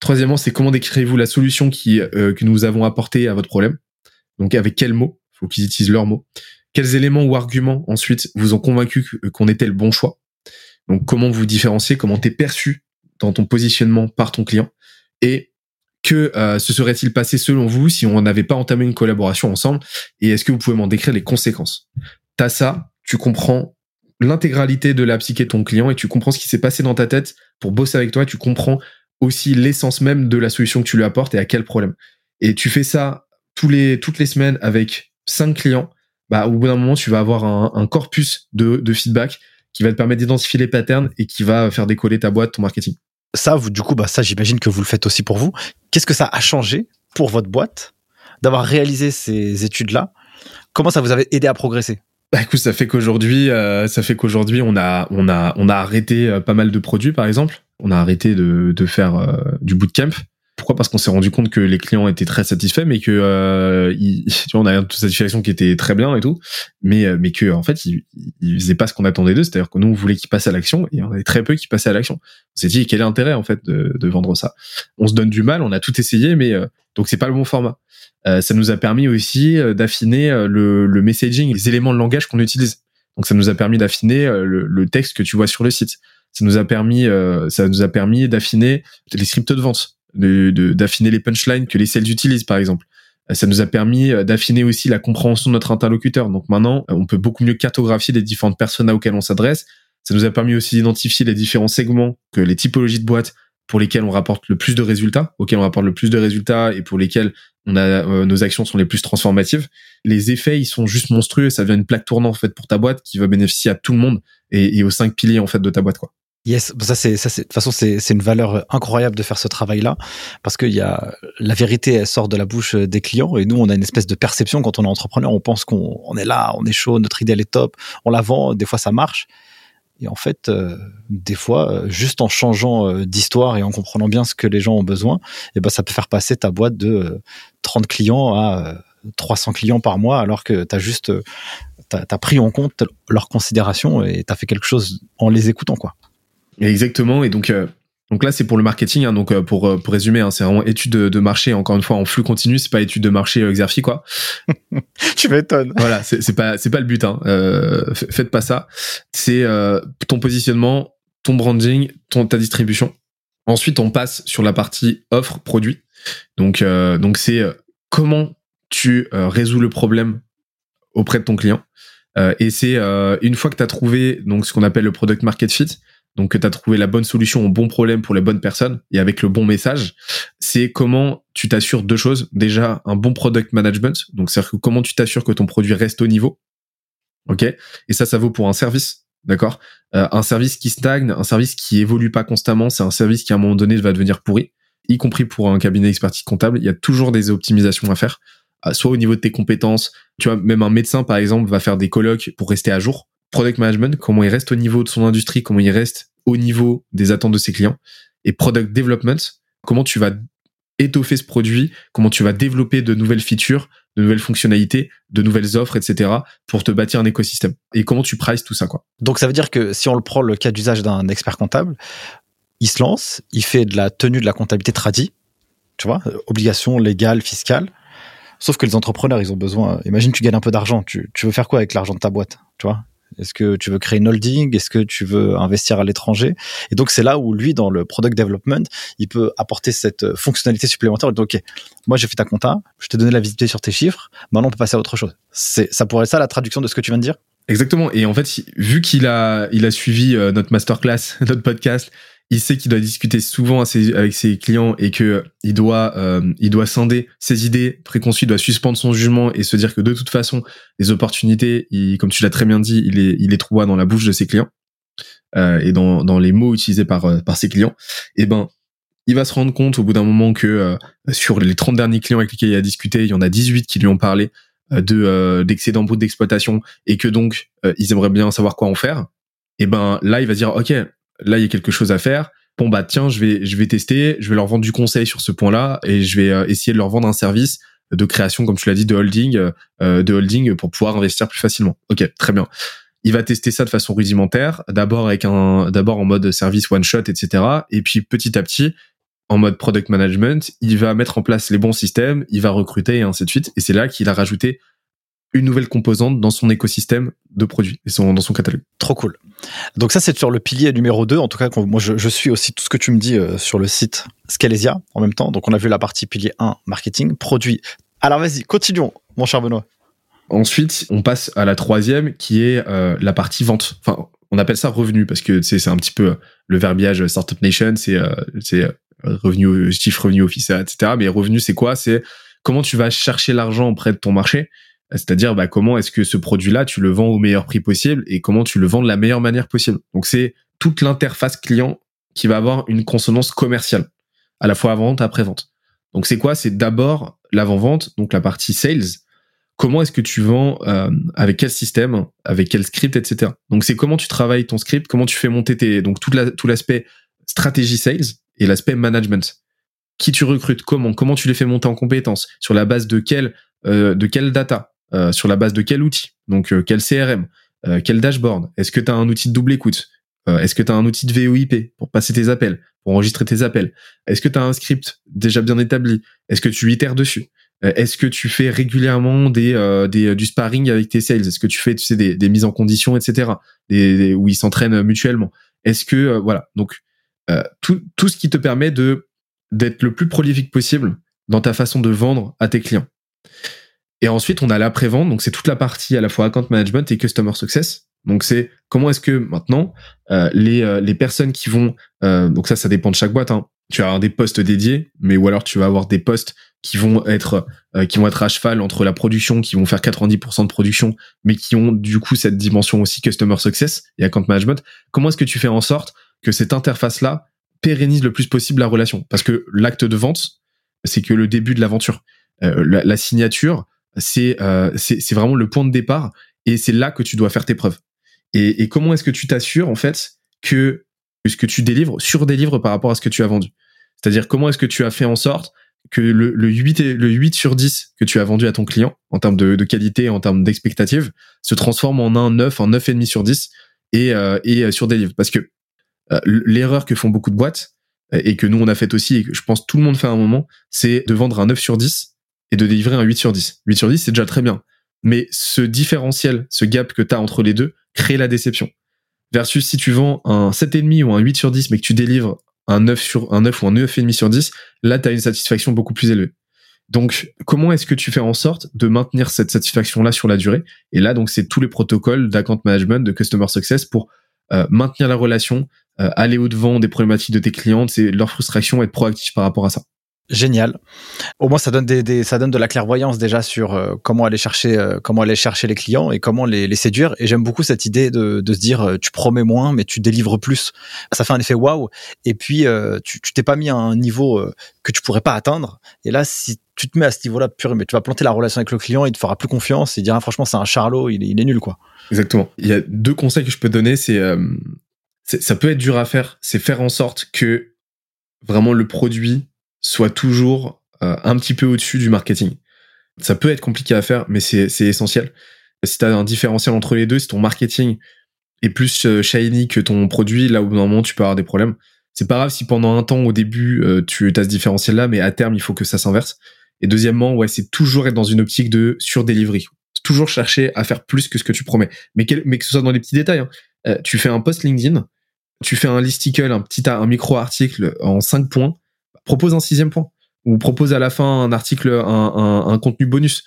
Troisièmement, c'est comment décrivez-vous la solution qui, euh, que nous avons apportée à votre problème. Donc, avec quels mots ? Il faut qu'ils utilisent leurs mots. Quels éléments ou arguments, ensuite, vous ont convaincu qu'on était le bon choix ? Donc, comment vous différenciez ? Comment t'es perçu dans ton positionnement par ton client ? Et que euh, se serait-il passé selon vous si on n'avait pas entamé une collaboration ensemble ? Et est-ce que vous pouvez m'en décrire les conséquences ? T'as ça, tu comprends l'intégralité de la psyché de ton client et tu comprends ce qui s'est passé dans ta tête pour bosser avec toi. Tu comprends aussi l'essence même de la solution que tu lui apportes et à quel problème. Et tu fais ça tous les, toutes les semaines avec cinq clients. Bah, au bout d'un moment, tu vas avoir un, un corpus de, de feedback qui va te permettre d'identifier les patterns et qui va faire décoller ta boîte, ton marketing. Ça, vous, du coup, bah, ça, j'imagine que vous le faites aussi pour vous. Qu'est-ce que ça a changé pour votre boîte d'avoir réalisé ces études-là ? Comment ça vous avait aidé à progresser ? Bah, écoute, ça fait qu'aujourd'hui, euh, ça fait qu'aujourd'hui, on a, on a, on a arrêté pas mal de produits, par exemple. On a arrêté de, de faire euh, du bootcamp. Pourquoi ? Parce qu'on s'est rendu compte que les clients étaient très satisfaits, mais que, euh, ils, tu vois, on avait une satisfaction qui était très bien et tout, mais, mais que, en fait, ils, ils faisaient pas ce qu'on attendait d'eux. C'est-à-dire que nous, on voulait qu'ils passent à l'action et on avait très peu qui passaient à l'action. On s'est dit, quel est l'intérêt, en fait, de, de vendre ça ? On se donne du mal, on a tout essayé, mais, euh, donc c'est pas le bon format. Euh, ça nous a permis aussi d'affiner le, le messaging, les éléments de langage qu'on utilise. Donc ça nous a permis d'affiner le, le texte que tu vois sur le site. Ça nous a permis, euh, ça nous a permis d'affiner les scripts de vente. de, de, d'affiner les punchlines que les sales utilisent, par exemple. Ça nous a permis d'affiner aussi la compréhension de notre interlocuteur. Donc maintenant, on peut beaucoup mieux cartographier les différentes personas auxquelles on s'adresse. Ça nous a permis aussi d'identifier les différents segments, que les typologies de boîtes pour lesquelles on rapporte le plus de résultats, auxquelles on rapporte le plus de résultats et pour lesquelles on a, euh, nos actions sont les plus transformatives. Les effets, ils sont juste monstrueux. Ça devient une plaque tournante en fait pour ta boîte qui va bénéficier à tout le monde et, et aux cinq piliers en fait de ta boîte, quoi. Yes, ça c'est ça c'est de toute façon c'est c'est une valeur incroyable de faire ce travail là parce que il y a la vérité, elle sort de la bouche des clients et nous on a une espèce de perception quand on est entrepreneur, on pense qu'on on est là, on est chaud, notre idée elle est top, on la vend, des fois ça marche. Et en fait, euh, des fois, euh, juste en changeant euh, d'histoire et en comprenant bien ce que les gens ont besoin, eh ben, ça peut faire passer ta boîte de euh, trente clients à euh, trois cents clients par mois, alors que tu as juste euh, t'as, t'as pris en compte leurs considérations et tu as fait quelque chose en les écoutant, quoi. Exactement. Et donc, euh, donc là, c'est pour le marketing. Hein, donc, euh, pour, euh, pour résumer, hein, c'est vraiment étude de, de marché, encore une fois, en flux continu. C'est pas étude de marché euh, Xerfi, quoi. Tu m'étonnes. Voilà, c'est, c'est pas c'est pas le but. Hein. Euh, faites pas ça. C'est euh, ton positionnement, ton branding, ton ta distribution. Ensuite, on passe sur la partie offre produit. Donc euh, donc c'est euh, comment tu euh, résous le problème auprès de ton client. Euh, et c'est euh, une fois que t'as trouvé donc ce qu'on appelle le product market fit. Donc, tu as trouvé la bonne solution au bon problème pour les bonnes personnes et avec le bon message. C'est comment tu t'assures deux choses. Déjà, un bon product management. Donc, c'est-à-dire que comment tu t'assures que ton produit reste au niveau. OK ? Et ça, ça vaut pour un service. D'accord ? euh, Un service qui stagne, un service qui évolue pas constamment, c'est un service qui, à un moment donné, va devenir pourri. Y compris pour un cabinet d'expertise comptable, il y a toujours des optimisations à faire. Soit au niveau de tes compétences. Tu vois, même un médecin, par exemple, va faire des colloques pour rester à jour. Product management, comment il reste au niveau de son industrie, comment il reste au niveau des attentes de ses clients. Et product development, comment tu vas étoffer ce produit, comment tu vas développer de nouvelles features, de nouvelles fonctionnalités, de nouvelles offres, et cetera pour te bâtir un écosystème. Et comment tu prices tout ça, quoi. Donc, ça veut dire que si on le prend le cas d'usage d'un expert comptable, il se lance, il fait de la tenue de la comptabilité tradie, tu vois, obligation légale, fiscale. Sauf que les entrepreneurs, ils ont besoin... Imagine, tu gagnes un peu d'argent, tu, tu veux faire quoi avec l'argent de ta boîte, tu vois ? Est-ce que tu veux créer une holding? Est-ce que tu veux investir à l'étranger? Et donc, c'est là où lui, dans le product development, il peut apporter cette fonctionnalité supplémentaire. Il dit, OK, moi, j'ai fait ta compta, je t'ai donné la visibilité sur tes chiffres, maintenant, on peut passer à autre chose. C'est, ça pourrait être ça, la traduction de ce que tu viens de dire? Exactement. Et en fait, vu qu'il a, il a suivi notre masterclass, notre podcast, il sait qu'il doit discuter souvent avec ses clients et que il doit, euh, il doit scinder ses idées préconçues, il doit suspendre son jugement et se dire que de toute façon, les opportunités, il, comme tu l'as très bien dit, il les, il les trouvera dans la bouche de ses clients euh, et dans, dans les mots utilisés par, par ses clients. Et ben, il va se rendre compte au bout d'un moment que euh, sur les trente derniers clients avec lesquels il a discuté, il y en a dix-huit qui lui ont parlé euh, de euh, d'excédent brut d'exploitation et que donc euh, ils aimeraient bien savoir quoi en faire. Et ben là, il va dire OK. Là, il y a quelque chose à faire. Bon, bah, tiens, je vais, je vais tester, je vais leur vendre du conseil sur ce point-là et je vais euh, essayer de leur vendre un service de création, comme tu l'as dit, de holding, euh, de holding pour pouvoir investir plus facilement. OK, très bien. Il va tester ça de façon rudimentaire, d'abord avec un, d'abord en mode service one-shot, et cetera. Et puis, petit à petit, en mode product management, il va mettre en place les bons systèmes, il va recruter et ainsi de suite. Et c'est là qu'il a rajouté une nouvelle composante dans son écosystème de produits et son, dans son catalogue. Trop cool. Donc ça, c'est sur le pilier numéro deux. En tout cas, moi, je, je suis aussi tout ce que tu me dis euh, sur le site Scalezia en même temps. Donc, on a vu la partie pilier un, marketing, produit. Alors, vas-y, continuons, mon cher Benoît. Ensuite, on passe à la troisième qui est euh, la partie vente. Enfin, on appelle ça revenu parce que c'est, c'est un petit peu le verbiage Startup Nation, c'est, euh, c'est revenu, chiffre revenu officiel, et cetera. Mais revenu, c'est quoi ? C'est comment tu vas chercher l'argent auprès de ton marché. C'est-à-dire, bah, comment est-ce que ce produit-là, tu le vends au meilleur prix possible et comment tu le vends de la meilleure manière possible. Donc, c'est toute l'interface client qui va avoir une consonance commerciale, à la fois avant-vente, après-vente. Donc, c'est quoi ? C'est d'abord l'avant-vente, donc la partie sales. Comment est-ce que tu vends, euh, avec quel système, avec quel script, et cetera. Donc, c'est comment tu travailles ton script, comment tu fais monter tes... Donc, tout, la, tout l'aspect stratégie sales et l'aspect management. Qui tu recrutes ? Comment ? Comment tu les fais monter en compétences ? Sur la base de quelle, euh, de quelle data ? Euh, sur la base de quel outil, donc euh, quel C R M, euh, quel dashboard, est-ce que tu as un outil de double écoute, euh, est-ce que tu as un outil de V O I P pour passer tes appels, pour enregistrer tes appels, est-ce que tu as un script déjà bien établi, est-ce que tu itères dessus, euh, est-ce que tu fais régulièrement des, euh, des du sparring avec tes sales, est-ce que tu fais tu sais, des, des mises en condition, et cetera, des, des, où ils s'entraînent mutuellement, est-ce que, euh, voilà, donc euh, tout, tout ce qui te permet de d'être le plus prolifique possible dans ta façon de vendre à tes clients. Et ensuite, on a l'après-vente, donc c'est toute la partie à la fois account management et customer success. Donc c'est comment est-ce que maintenant euh, les euh, les personnes qui vont euh, donc ça ça dépend de chaque boîte hein. Tu vas avoir des postes dédiés, mais ou alors tu vas avoir des postes qui vont être euh, qui vont être à cheval entre la production, qui vont faire quatre-vingt-dix pour cent de production, mais qui ont du coup cette dimension aussi customer success et account management. Comment est-ce que tu fais en sorte que cette interface là pérennise le plus possible la relation, parce que l'acte de vente, c'est que le début de l'aventure. Euh, la, la signature, c'est euh, c'est c'est vraiment le point de départ, et c'est là que tu dois faire tes preuves. Et, et comment est-ce que tu t'assures en fait que ce que tu délivres surdélivre par rapport à ce que tu as vendu? C'est-à-dire comment est-ce que tu as fait en sorte que le, le huit et, le huit sur dix que tu as vendu à ton client en termes de, de qualité, en termes d'expectative, se transforme en un neuf, un neuf et demi sur dix et euh, et surdélivre? Parce que euh, l'erreur que font beaucoup de boîtes et que nous on a faite aussi et que je pense tout le monde fait à un moment, c'est de vendre un neuf sur dix et de délivrer un huit sur dix. huit sur dix, c'est déjà très bien, mais ce différentiel, ce gap que tu as entre les deux créer la déception. Versus si tu vends un sept virgule cinq ou un huit sur dix, mais que tu délivres un neuf, sur, un neuf ou un neuf virgule cinq sur dix, là, tu as une satisfaction beaucoup plus élevée. Donc, comment est-ce que tu fais en sorte de maintenir cette satisfaction-là sur la durée? Et là, donc, c'est tous les protocoles d'account management, de customer success pour euh, maintenir la relation, euh, aller au-devant des problématiques de tes clients, c'est leur frustration, être proactif par rapport à ça. Génial. Au moins, ça donne des, des, ça donne de la clairvoyance déjà sur euh, comment aller chercher, euh, comment aller chercher les clients et comment les, les séduire. Et j'aime beaucoup cette idée de, de se dire, euh, tu promets moins, mais tu délivres plus. Ça fait un effet waouh. Et puis, euh, tu, tu t'es pas mis à un niveau euh, que tu pourrais pas atteindre. Et là, si tu te mets à ce niveau-là, purée, mais tu vas planter la relation avec le client, il te fera plus confiance. Il dira, ah, franchement, c'est un charlot, il est, il est nul, quoi. Exactement. Il y a deux conseils que je peux donner. C'est, euh, c'est, ça peut être dur à faire. C'est faire en sorte que vraiment le produit soit toujours euh, un petit peu au-dessus du marketing. Ça peut être compliqué à faire, mais c'est, c'est essentiel. Si tu as un différentiel entre les deux, si ton marketing est plus euh, shiny que ton produit, là, au bout d'un moment, tu peux avoir des problèmes. C'est pas grave si pendant un temps, au début, euh, tu as ce différentiel-là, mais à terme, il faut que ça s'inverse. Et deuxièmement, ouais, c'est toujours être dans une optique de surdelivery. C'est toujours chercher à faire plus que ce que tu promets. Mais, quel, mais que ce soit dans les petits détails. Hein. Euh, tu fais un post LinkedIn, tu fais un listicle, un petit, un micro-article en cinq points, propose un sixième point, ou propose à la fin un article, un, un, un contenu bonus.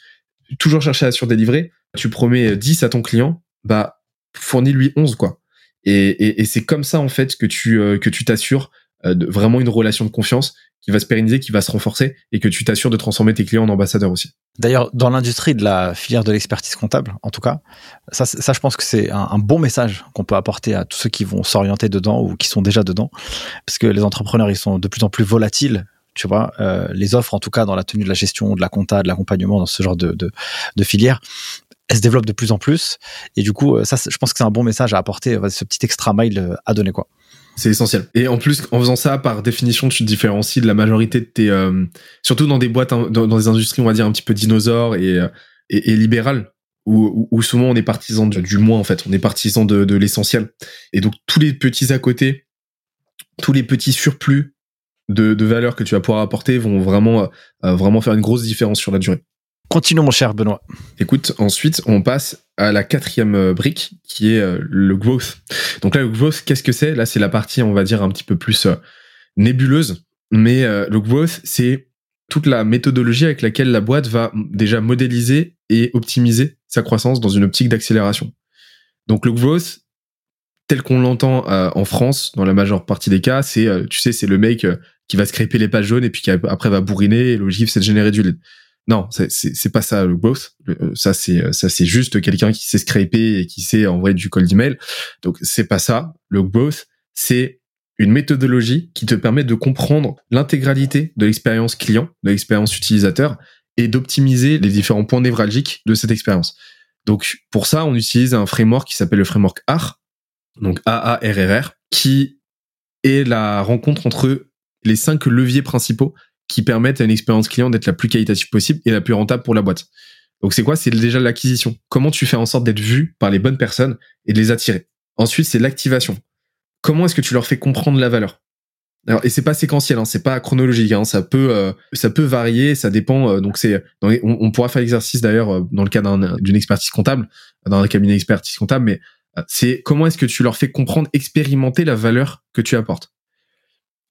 Toujours chercher à surdélivrer. Tu promets dix à ton client, bah fournis-lui onze, quoi. Et, et, et c'est comme ça en fait que tu euh, que tu t'assures euh, de vraiment une relation de confiance qui va se pérenniser, qui va se renforcer, et que tu t'assures de transformer tes clients en ambassadeurs aussi. D'ailleurs, dans l'industrie de la filière de l'expertise comptable, en tout cas, ça, ça je pense que c'est un, un bon message qu'on peut apporter à tous ceux qui vont s'orienter dedans ou qui sont déjà dedans, parce que les entrepreneurs, ils sont de plus en plus volatiles, tu vois, euh, les offres, en tout cas, dans la tenue de la gestion, de la compta, de l'accompagnement, dans ce genre de, de, de filière, elles se développent de plus en plus, et du coup, ça, je pense que c'est un bon message à apporter, ce petit extra mile à donner, quoi. C'est essentiel. Et en plus, en faisant ça, par définition, tu te différencies de la majorité de tes... Euh, surtout dans des boîtes, dans, dans des industries, on va dire, un petit peu dinosaures et, et, et libérales, où, où souvent on est partisan du, du moins, en fait. On est partisan de, de l'essentiel. Et donc, tous les petits à côté, tous les petits surplus de, de valeur que tu vas pouvoir apporter vont vraiment, euh, vraiment faire une grosse différence sur la durée. Continuons, mon cher Benoît. Écoute, ensuite, on passe à la quatrième brique, qui est le growth. Donc là, le growth, qu'est-ce que c'est? Là, c'est la partie, on va dire, un petit peu plus nébuleuse. Mais le growth, c'est toute la méthodologie avec laquelle la boîte va déjà modéliser et optimiser sa croissance dans une optique d'accélération. Donc le growth, tel qu'on l'entend en France, dans la majeure partie des cas, c'est, tu sais, c'est le mec qui va scraper les pages jaunes et puis qui après va bourriner, et l'objectif, c'est de générer du lead. Non, c'est, c'est, c'est pas ça le growth. Ça c'est, ça c'est juste quelqu'un qui sait scraper et qui sait envoyer du cold email. Donc c'est pas ça. Le growth, c'est une méthodologie qui te permet de comprendre l'intégralité de l'expérience client, de l'expérience utilisateur, et d'optimiser les différents points névralgiques de cette expérience. Donc pour ça, on utilise un framework qui s'appelle le framework A A R R R, donc A A R R R, qui est la rencontre entre les cinq leviers principaux qui permettent à une expérience client d'être la plus qualitative possible et la plus rentable pour la boîte. Donc c'est quoi? C'est déjà l'acquisition. Comment tu fais en sorte d'être vu par les bonnes personnes et de les attirer? Ensuite, c'est l'activation. Comment est-ce que tu leur fais comprendre la valeur? Alors, et c'est pas séquentiel, hein, c'est pas chronologique, hein, ça peut euh, ça peut varier, ça dépend. Euh, donc c'est dans les, on, on pourra faire l'exercice d'ailleurs euh, dans le cas d'un, d'une expertise comptable, dans un cabinet expertise comptable, mais euh, c'est comment est-ce que tu leur fais comprendre, expérimenter la valeur que tu apportes.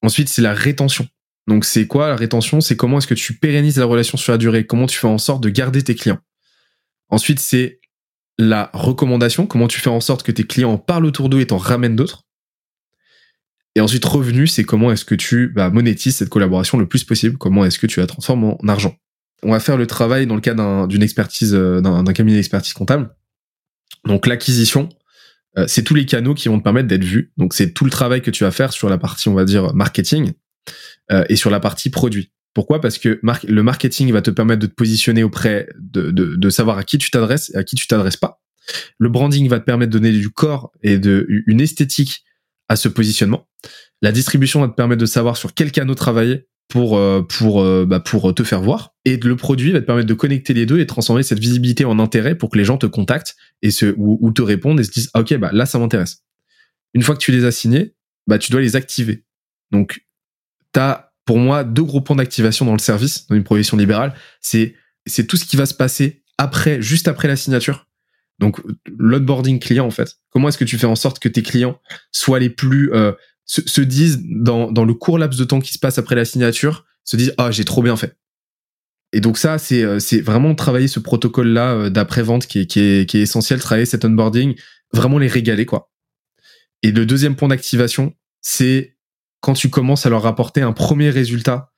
Ensuite, c'est la rétention. Donc, c'est quoi la rétention? C'est comment est-ce que tu pérennises la relation sur la durée? Comment tu fais en sorte de garder tes clients? Ensuite, c'est la recommandation. Comment tu fais en sorte que tes clients en parlent autour d'eux et t'en ramènent d'autres? Et ensuite, revenu, c'est comment est-ce que tu bah, monétises cette collaboration le plus possible? Comment est-ce que tu la transformes en argent? On va faire le travail dans le cas d'un, d'une expertise, d'un, d'un cabinet d'expertise comptable. Donc, l'acquisition, euh, c'est tous les canaux qui vont te permettre d'être vu. Donc, c'est tout le travail que tu vas faire sur la partie, on va dire, marketing. Euh, et sur la partie produit. Pourquoi? Parce que mar- le marketing va te permettre de te positionner auprès de, de, de savoir à qui tu t'adresses et à qui tu t'adresses pas. Le branding va te permettre de donner du corps et de, une esthétique à ce positionnement. La distribution va te permettre de savoir sur quel canal travailler pour, euh, pour, euh, bah, pour te faire voir. Et le produit va te permettre de connecter les deux et de transformer cette visibilité en intérêt pour que les gens te contactent et se, ou, ou te répondent et se disent, ah, ok, bah, là, ça m'intéresse. Une fois que tu les as signés, bah, tu dois les activer. Donc, t'as, pour moi, deux gros points d'activation dans le service, dans une profession libérale. C'est, c'est tout ce qui va se passer après, juste après la signature. Donc, l'onboarding client, en fait. Comment est-ce que tu fais en sorte que tes clients soient les plus, euh, se, se disent dans, dans le court laps de temps qui se passe après la signature, se disent, ah, j'ai trop bien fait. Et donc ça, c'est, c'est vraiment travailler ce protocole-là d'après-vente qui est, qui est, qui est essentiel, travailler cet onboarding, vraiment les régaler, quoi. Et le deuxième point d'activation, c'est quand tu commences à leur apporter un premier résultat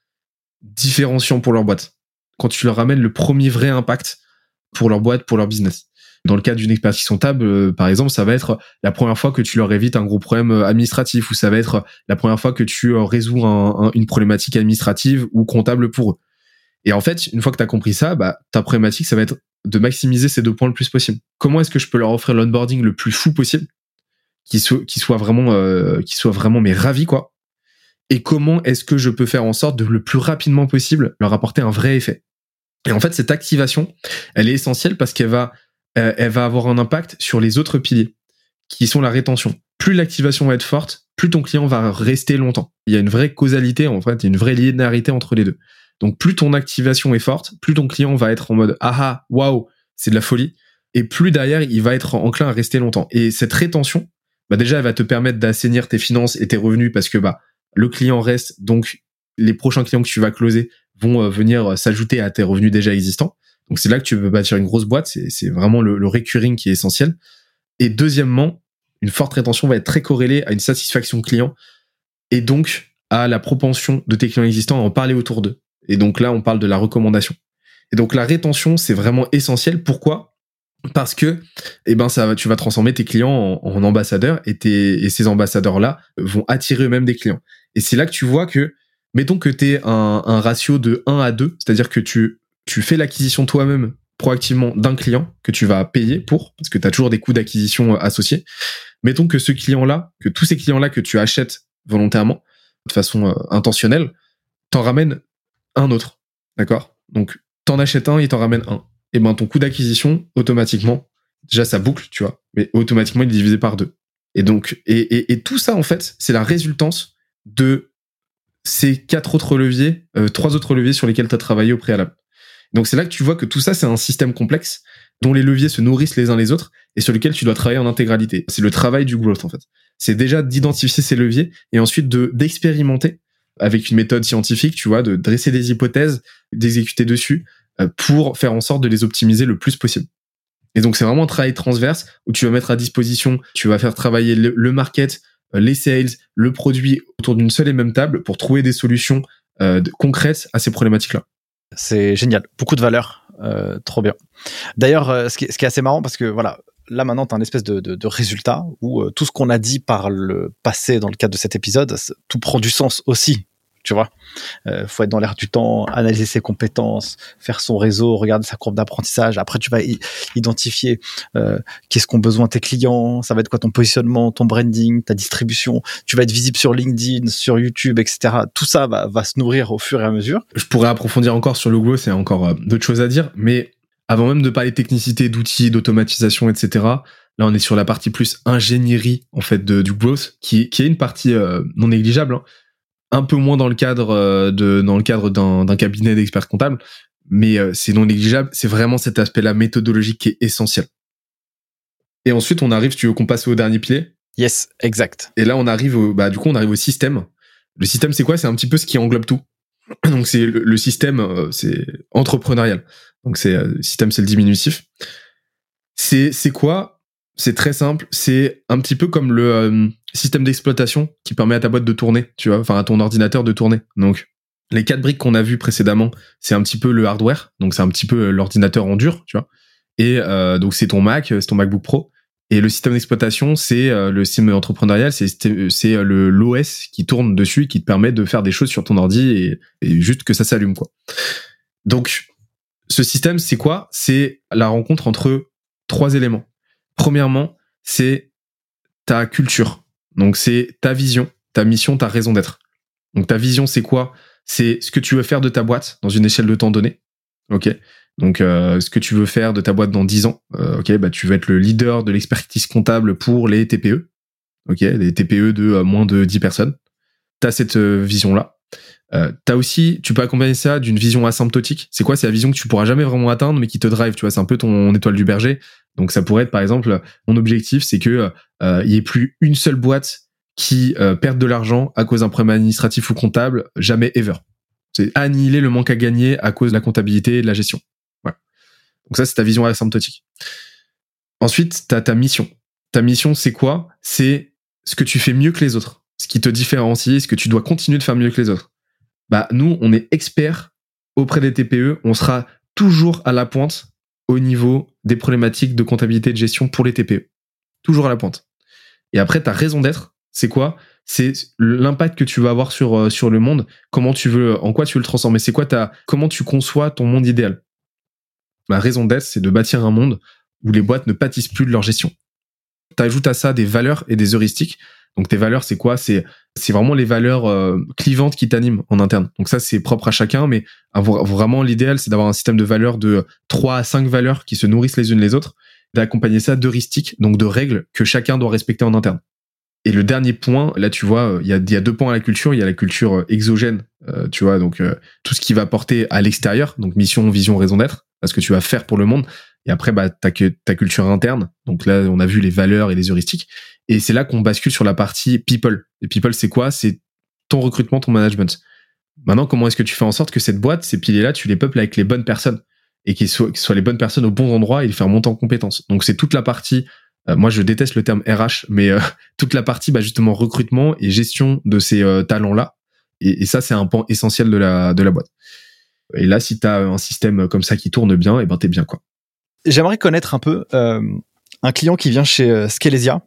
différenciant pour leur boîte. Quand tu leur ramènes le premier vrai impact pour leur boîte, pour leur business. Dans le cadre d'une expertise comptable, euh, par exemple, ça va être la première fois que tu leur évites un gros problème administratif, ou ça va être la première fois que tu euh, résous un, un, une problématique administrative ou comptable pour eux. Et en fait, une fois que tu as compris ça, bah, ta problématique, ça va être de maximiser ces deux points le plus possible. Comment est-ce que je peux leur offrir l'onboarding le plus fou possible, qui soit, qui soit vraiment, euh, qui soit vraiment mais ravi, quoi. Et comment est-ce que je peux faire en sorte de le plus rapidement possible leur apporter un vrai effet? Et en fait, cette activation, elle est essentielle parce qu'elle va, euh, elle va avoir un impact sur les autres piliers, qui sont la rétention. Plus l'activation va être forte, plus ton client va rester longtemps. Il y a une vraie causalité, en fait, une vraie linéarité entre les deux. Donc, plus ton activation est forte, plus ton client va être en mode « Ah ah, waouh, c'est de la folie », et plus derrière, il va être enclin à rester longtemps. Et cette rétention, bah déjà, elle va te permettre d'assainir tes finances et tes revenus parce que, bah, le client reste, donc les prochains clients que tu vas closer vont venir s'ajouter à tes revenus déjà existants. Donc c'est là que tu peux bâtir une grosse boîte, c'est, c'est vraiment le, le recurring qui est essentiel. Et deuxièmement, une forte rétention va être très corrélée à une satisfaction client et donc à la propension de tes clients existants à en parler autour d'eux. Et donc là, on parle de la recommandation. Et donc la rétention, c'est vraiment essentiel. Pourquoi ? Parce que eh ben ça, tu vas transformer tes clients en, en ambassadeurs et, tes, et ces ambassadeurs-là vont attirer eux-mêmes des clients. Et c'est là que tu vois que, mettons que tu es un, un ratio de un à deux, c'est-à-dire que tu, tu fais l'acquisition toi-même proactivement d'un client que tu vas payer pour, parce que tu as toujours des coûts d'acquisition associés. Mettons que ce client-là, que tous ces clients-là que tu achètes volontairement, de façon intentionnelle, t'en ramènes un autre. D'accord? Donc, t'en achètes un et t'en ramènes un. Et ben ton coût d'acquisition, automatiquement, déjà ça boucle, tu vois, mais automatiquement il est divisé par deux. Et donc, et, et, et tout ça, en fait, c'est la résultance de ces quatre autres leviers, euh, trois autres leviers sur lesquels tu as travaillé au préalable. Donc c'est là que tu vois que tout ça, c'est un système complexe dont les leviers se nourrissent les uns les autres et sur lequel tu dois travailler en intégralité. C'est le travail du growth, en fait. C'est déjà d'identifier ces leviers et ensuite de, d'expérimenter avec une méthode scientifique, tu vois, de dresser des hypothèses, d'exécuter dessus, pour faire en sorte de les optimiser le plus possible. Et donc, c'est vraiment un travail transverse où tu vas mettre à disposition, tu vas faire travailler le, le market, les sales, le produit autour d'une seule et même table pour trouver des solutions euh, concrètes à ces problématiques-là. C'est génial. Beaucoup de valeur. Euh, trop bien. D'ailleurs, euh, ce, qui, ce qui est assez marrant parce que voilà, là maintenant, tu as un espèce de, de, de résultat où euh, tout ce qu'on a dit par le passé dans le cadre de cet épisode, tout prend du sens aussi. Tu vois, euh, faut être dans l'air du temps, analyser ses compétences, faire son réseau, regarder sa courbe d'apprentissage. Après, tu vas i- identifier euh, qu'est-ce qu'ont besoin tes clients, ça va être quoi ton positionnement, ton branding, ta distribution. Tu vas être visible sur LinkedIn, sur YouTube, et cetera. Tout ça va, va se nourrir au fur et à mesure. Je pourrais approfondir encore sur le growth, c'est encore euh, d'autres choses à dire, mais avant même de parler de technicité, d'outils, d'automatisation, et cetera. Là, on est sur la partie plus ingénierie en fait de, du growth, qui, qui est une partie euh, non négligeable. Hein. Un peu moins dans le cadre de dans le cadre d'un, d'un cabinet d'experts comptables, mais c'est non négligeable. C'est vraiment cet aspect-là méthodologique qui est essentiel. Et ensuite, on arrive. Tu veux qu'on passe au dernier pilier? Yes, exact. Et là, on arrive. Au, bah, du coup, on arrive au système. Le système, c'est quoi? C'est un petit peu ce qui englobe tout. Donc c'est le, le système, c'est entrepreneurial. Donc c'est le système, c'est le diminutif. C'est c'est quoi ? C'est très simple. C'est un petit peu comme le euh, système d'exploitation qui permet à ta boîte de tourner, tu vois, enfin à ton ordinateur de tourner. Donc les quatre briques qu'on a vues précédemment, c'est un petit peu le hardware. Donc c'est un petit peu l'ordinateur en dur, tu vois. Et euh, donc c'est ton Mac, c'est ton MacBook Pro. Et le système d'exploitation, c'est euh, le système entrepreneurial, c'est c'est le l'O S qui tourne dessus et qui te permet de faire des choses sur ton ordi et, et juste que ça s'allume, quoi. Donc ce système, c'est quoi ? C'est la rencontre entre trois éléments. Premièrement, c'est ta culture. Donc c'est ta vision, ta mission, ta raison d'être. Donc ta vision, c'est quoi ? C'est ce que tu veux faire de ta boîte dans une échelle de temps donnée. OK ? Donc, euh, ce que tu veux faire de ta boîte dans dix ans, euh, ok, bah tu vas être le leader de l'expertise comptable pour les T P E, ok, les T P E de euh, moins de dix personnes. T'as cette euh, vision-là. Euh, t'as aussi, tu peux accompagner ça d'une vision asymptotique. C'est quoi ? C'est la vision que tu pourras jamais vraiment atteindre, mais qui te drive. Tu vois, c'est un peu ton étoile du berger. Donc, ça pourrait être, par exemple, mon objectif, c'est que euh, il y ait plus une seule boîte qui euh, perde de l'argent à cause d'un problème administratif ou comptable, jamais ever. C'est annihiler le manque à gagner à cause de la comptabilité et de la gestion. Donc ça, c'est ta vision asymptotique. Ensuite, t'as ta mission. Ta mission, c'est quoi ? C'est ce que tu fais mieux que les autres, ce qui te différencie, ce que tu dois continuer de faire mieux que les autres. Bah, nous, on est experts auprès des T P E. On sera toujours à la pointe au niveau des problématiques de comptabilité et de gestion pour les T P E. Toujours à la pointe. Et après, ta raison d'être, c'est quoi ? C'est l'impact que tu vas avoir sur, sur le monde. Comment tu veux, en quoi tu veux le transformer ? C'est quoi ta, comment tu conçois ton monde idéal ? Ma raison d'être, c'est de bâtir un monde où les boîtes ne pâtissent plus de leur gestion. T'ajoutes à ça des valeurs et des heuristiques. Donc tes valeurs, c'est quoi ? C'est c'est vraiment les valeurs euh, clivantes qui t'animent en interne. Donc ça, c'est propre à chacun, mais vraiment l'idéal, c'est d'avoir un système de valeurs de trois à cinq valeurs qui se nourrissent les unes les autres, d'accompagner ça d'heuristiques, donc de règles que chacun doit respecter en interne. Et le dernier point, là, tu vois, il y a, y a deux points à la culture. Il y a la culture exogène, euh, tu vois, donc euh, tout ce qui va porter à l'extérieur, donc mission, vision, raison d'être, ce que tu vas faire pour le monde. Et après, bah, t'as que ta culture interne. Donc là, on a vu les valeurs et les heuristiques. Et c'est là qu'on bascule sur la partie people. Et people, c'est quoi ? C'est ton recrutement, ton management. Maintenant, comment est-ce que tu fais en sorte que cette boîte, ces piliers-là, tu les peuples avec les bonnes personnes et qu'ils soient, qu'ils soient les bonnes personnes aux bons endroits et les faire monter en compétences. Donc c'est toute la partie, euh, moi je déteste le terme R H, mais euh, toute la partie bah, justement recrutement et gestion de ces euh, talents-là. Et, et ça, c'est un pan essentiel de la, de la boîte. Et là, si t'as un système comme ça qui tourne bien, et ben t'es bien, quoi. J'aimerais connaître un peu euh, un client qui vient chez Scalezia.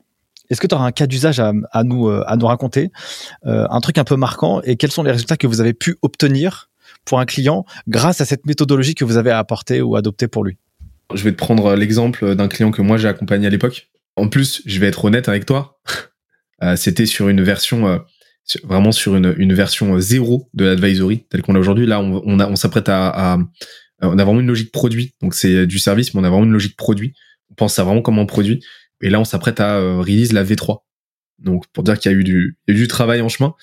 Est-ce que t'auras un cas d'usage à, à nous à nous raconter, euh, un truc un peu marquant, et quels sont les résultats que vous avez pu obtenir pour un client grâce à cette méthodologie que vous avez apportée ou adoptée pour lui ? Je vais te prendre l'exemple d'un client que moi j'ai accompagné à l'époque. En plus, je vais être honnête avec toi, c'était sur une version. Euh, vraiment sur une, une version zéro de l'advisory, telle qu'on l'a aujourd'hui. Là, on, on, a, on s'apprête à, à, on a vraiment une logique produit. Donc, c'est du service, mais on a vraiment une logique produit. On pense à vraiment comment on produit. Et là, on s'apprête à euh, release la V trois. Donc, pour dire qu'il y a eu du, il y a eu du travail en chemin.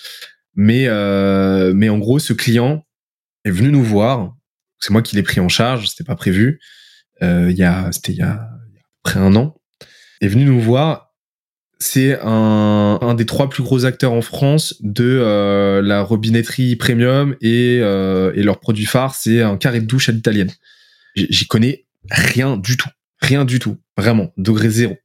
Mais, euh, mais en gros, ce client est venu nous voir. C'est moi qui l'ai pris en charge. C'était pas prévu. Euh, il y a, c'était il y a, il y a près un an. Il est venu nous voir. C'est un, un des trois plus gros acteurs en France de euh, la robinetterie premium et, euh, et leur produit phare, c'est un carré de douche à l'italienne. J'y connais rien du tout. Rien du tout. Vraiment. Degré zéro.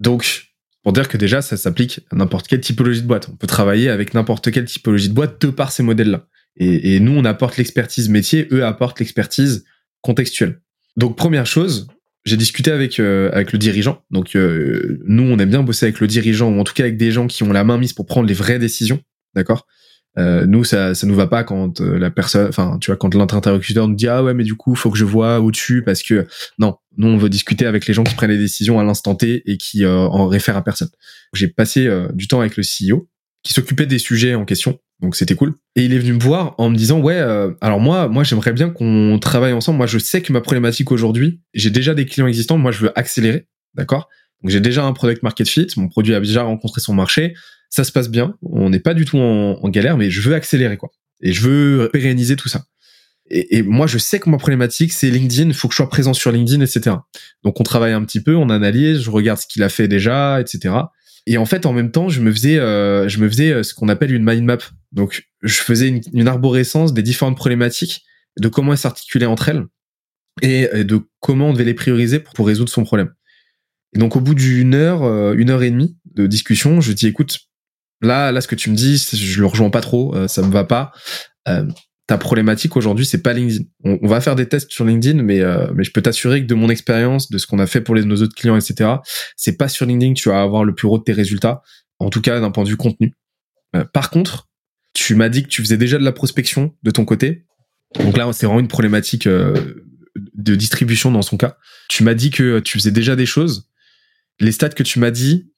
Donc, pour dire que déjà, ça s'applique à n'importe quelle typologie de boîte. On peut travailler avec n'importe quelle typologie de boîte de par ces modèles-là. Et, et nous, on apporte l'expertise métier, eux apportent l'expertise contextuelle. Donc, première chose... J'ai discuté avec euh, avec le dirigeant. Donc euh, nous, on aime bien bosser avec le dirigeant, ou en tout cas avec des gens qui ont la main mise pour prendre les vraies décisions, d'accord ? euh, Nous, ça ça nous va pas quand euh, la personne, enfin tu vois, quand l'interlocuteur nous dit ah ouais mais du coup faut que je voie au-dessus parce que non, nous on veut discuter avec les gens qui prennent les décisions à l'instant T et qui euh, en réfèrent à personne. J'ai passé euh, du temps avec le C E O qui s'occupait des sujets en question. Donc c'était cool. Et il est venu me voir en me disant ouais, euh, alors moi, moi j'aimerais bien qu'on travaille ensemble. Moi je sais que ma problématique aujourd'hui, j'ai déjà des clients existants. Moi je veux accélérer, d'accord ? Donc j'ai déjà un product market fit. Mon produit a déjà rencontré son marché. Ça se passe bien. On n'est pas du tout en, en galère, mais je veux accélérer quoi. Et je veux pérenniser tout ça. Et, et moi je sais que ma problématique c'est LinkedIn. Il faut que je sois présent sur LinkedIn, et cetera. Donc on travaille un petit peu, on analyse, je regarde ce qu'il a fait déjà, et cetera. Et en fait, en même temps, je me faisais, euh, je me faisais ce qu'on appelle une mind map. Donc, je faisais une, une arborescence des différentes problématiques, de comment elles s'articulaient entre elles et, et de comment on devait les prioriser pour, pour résoudre son problème. Et donc, au bout d'une heure, euh, une heure et demie de discussion, je dis, écoute, là, là, ce que tu me dis, je le rejoins pas trop, euh, ça me va pas. Euh, ta problématique aujourd'hui, c'est pas LinkedIn. On, on va faire des tests sur LinkedIn, mais, euh, mais je peux t'assurer que de mon expérience, de ce qu'on a fait pour les, nos autres clients, et cetera, c'est pas sur LinkedIn que tu vas avoir le plus gros de tes résultats, en tout cas d'un point de vue contenu. Euh, par contre, tu m'as dit que tu faisais déjà de la prospection de ton côté. Donc là, c'est vraiment une problématique euh, de distribution dans son cas. Tu m'as dit que tu faisais déjà des choses. Les stats que tu m'as dit,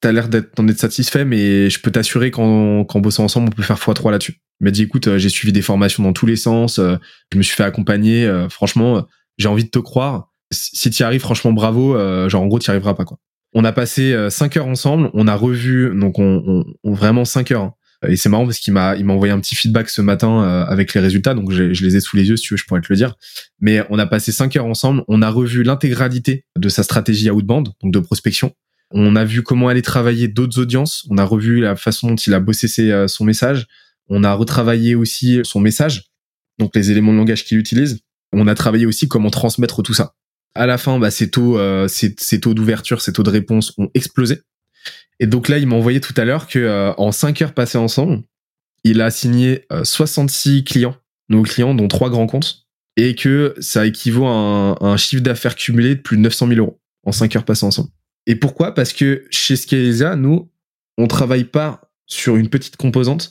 t'as l'air d'être, d'en être satisfait, mais je peux t'assurer qu'en, qu'en bossant ensemble, on peut faire fois trois là-dessus. Il m'a dit, écoute, j'ai suivi des formations dans tous les sens, je me suis fait accompagner, franchement, j'ai envie de te croire. Si t'y arrives, franchement, bravo, genre, en gros, t'y arriveras pas, quoi. On a passé cinq heures ensemble, on a revu, donc, on, on, on vraiment cinq heures. Hein. Et c'est marrant parce qu'il m'a, il m'a envoyé un petit feedback ce matin avec les résultats, donc je, je les ai sous les yeux, si tu veux, je pourrais te le dire. Mais on a passé cinq heures ensemble, on a revu l'intégralité de sa stratégie outbound, donc de prospection. On a vu comment aller travailler d'autres audiences. On a revu la façon dont il a bossé ses, son message. On a retravaillé aussi son message, donc les éléments de langage qu'il utilise. On a travaillé aussi comment transmettre tout ça. À la fin, bah, ces taux, euh, ces, ces taux d'ouverture, ces taux de réponse ont explosé. Et donc là, il m'a envoyé tout à l'heure que euh, en cinq heures passées ensemble, il a signé euh, soixante-six clients, nos clients, dont trois grands comptes, et que ça équivaut à un, à un chiffre d'affaires cumulé de plus de neuf cent mille euros en cinq heures passées ensemble. Et pourquoi ? Parce que chez Scalezia, nous, on travaille pas sur une petite composante,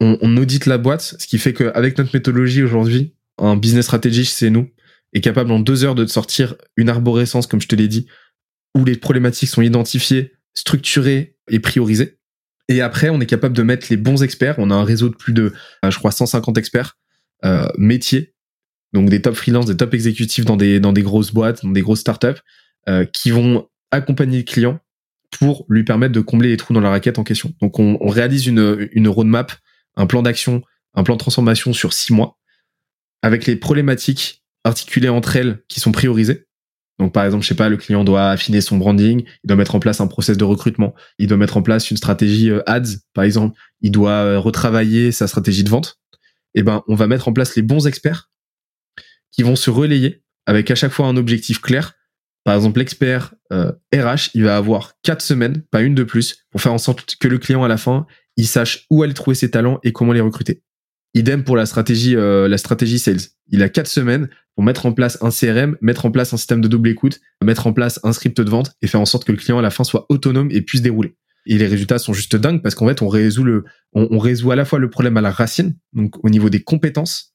on, on audite la boîte, ce qui fait qu'avec notre méthodologie aujourd'hui, un business strategist, c'est nous, est capable en deux heures de sortir une arborescence, comme je te l'ai dit, où les problématiques sont identifiées, structurées et priorisées. Et après, on est capable de mettre les bons experts. On a un réseau de plus de, je crois, cent cinquante experts euh, métiers, donc des top freelance, des top exécutifs dans des, dans des grosses boîtes, dans des grosses startups, euh, qui vont accompagner le client pour lui permettre de combler les trous dans la raquette en question. Donc, on, on réalise une, une roadmap, un plan d'action, un plan de transformation sur six mois avec les problématiques articulées entre elles qui sont priorisées. Donc, par exemple, je sais pas, le client doit affiner son branding, il doit mettre en place un process de recrutement, il doit mettre en place une stratégie ads, par exemple, il doit retravailler sa stratégie de vente. Et ben, on va mettre en place les bons experts qui vont se relayer avec à chaque fois un objectif clair. Par exemple, l'expert euh, R H, il va avoir quatre semaines, pas une de plus, pour faire en sorte que le client, à la fin, il sache où aller trouver ses talents et comment les recruter. Idem pour la stratégie, euh, la stratégie sales. Il a quatre semaines pour mettre en place un C R M, mettre en place un système de double écoute, mettre en place un script de vente et faire en sorte que le client, à la fin, soit autonome et puisse dérouler. Et les résultats sont juste dingues parce qu'en fait, on résout le, on, on résout à la fois le problème à la racine, donc au niveau des compétences,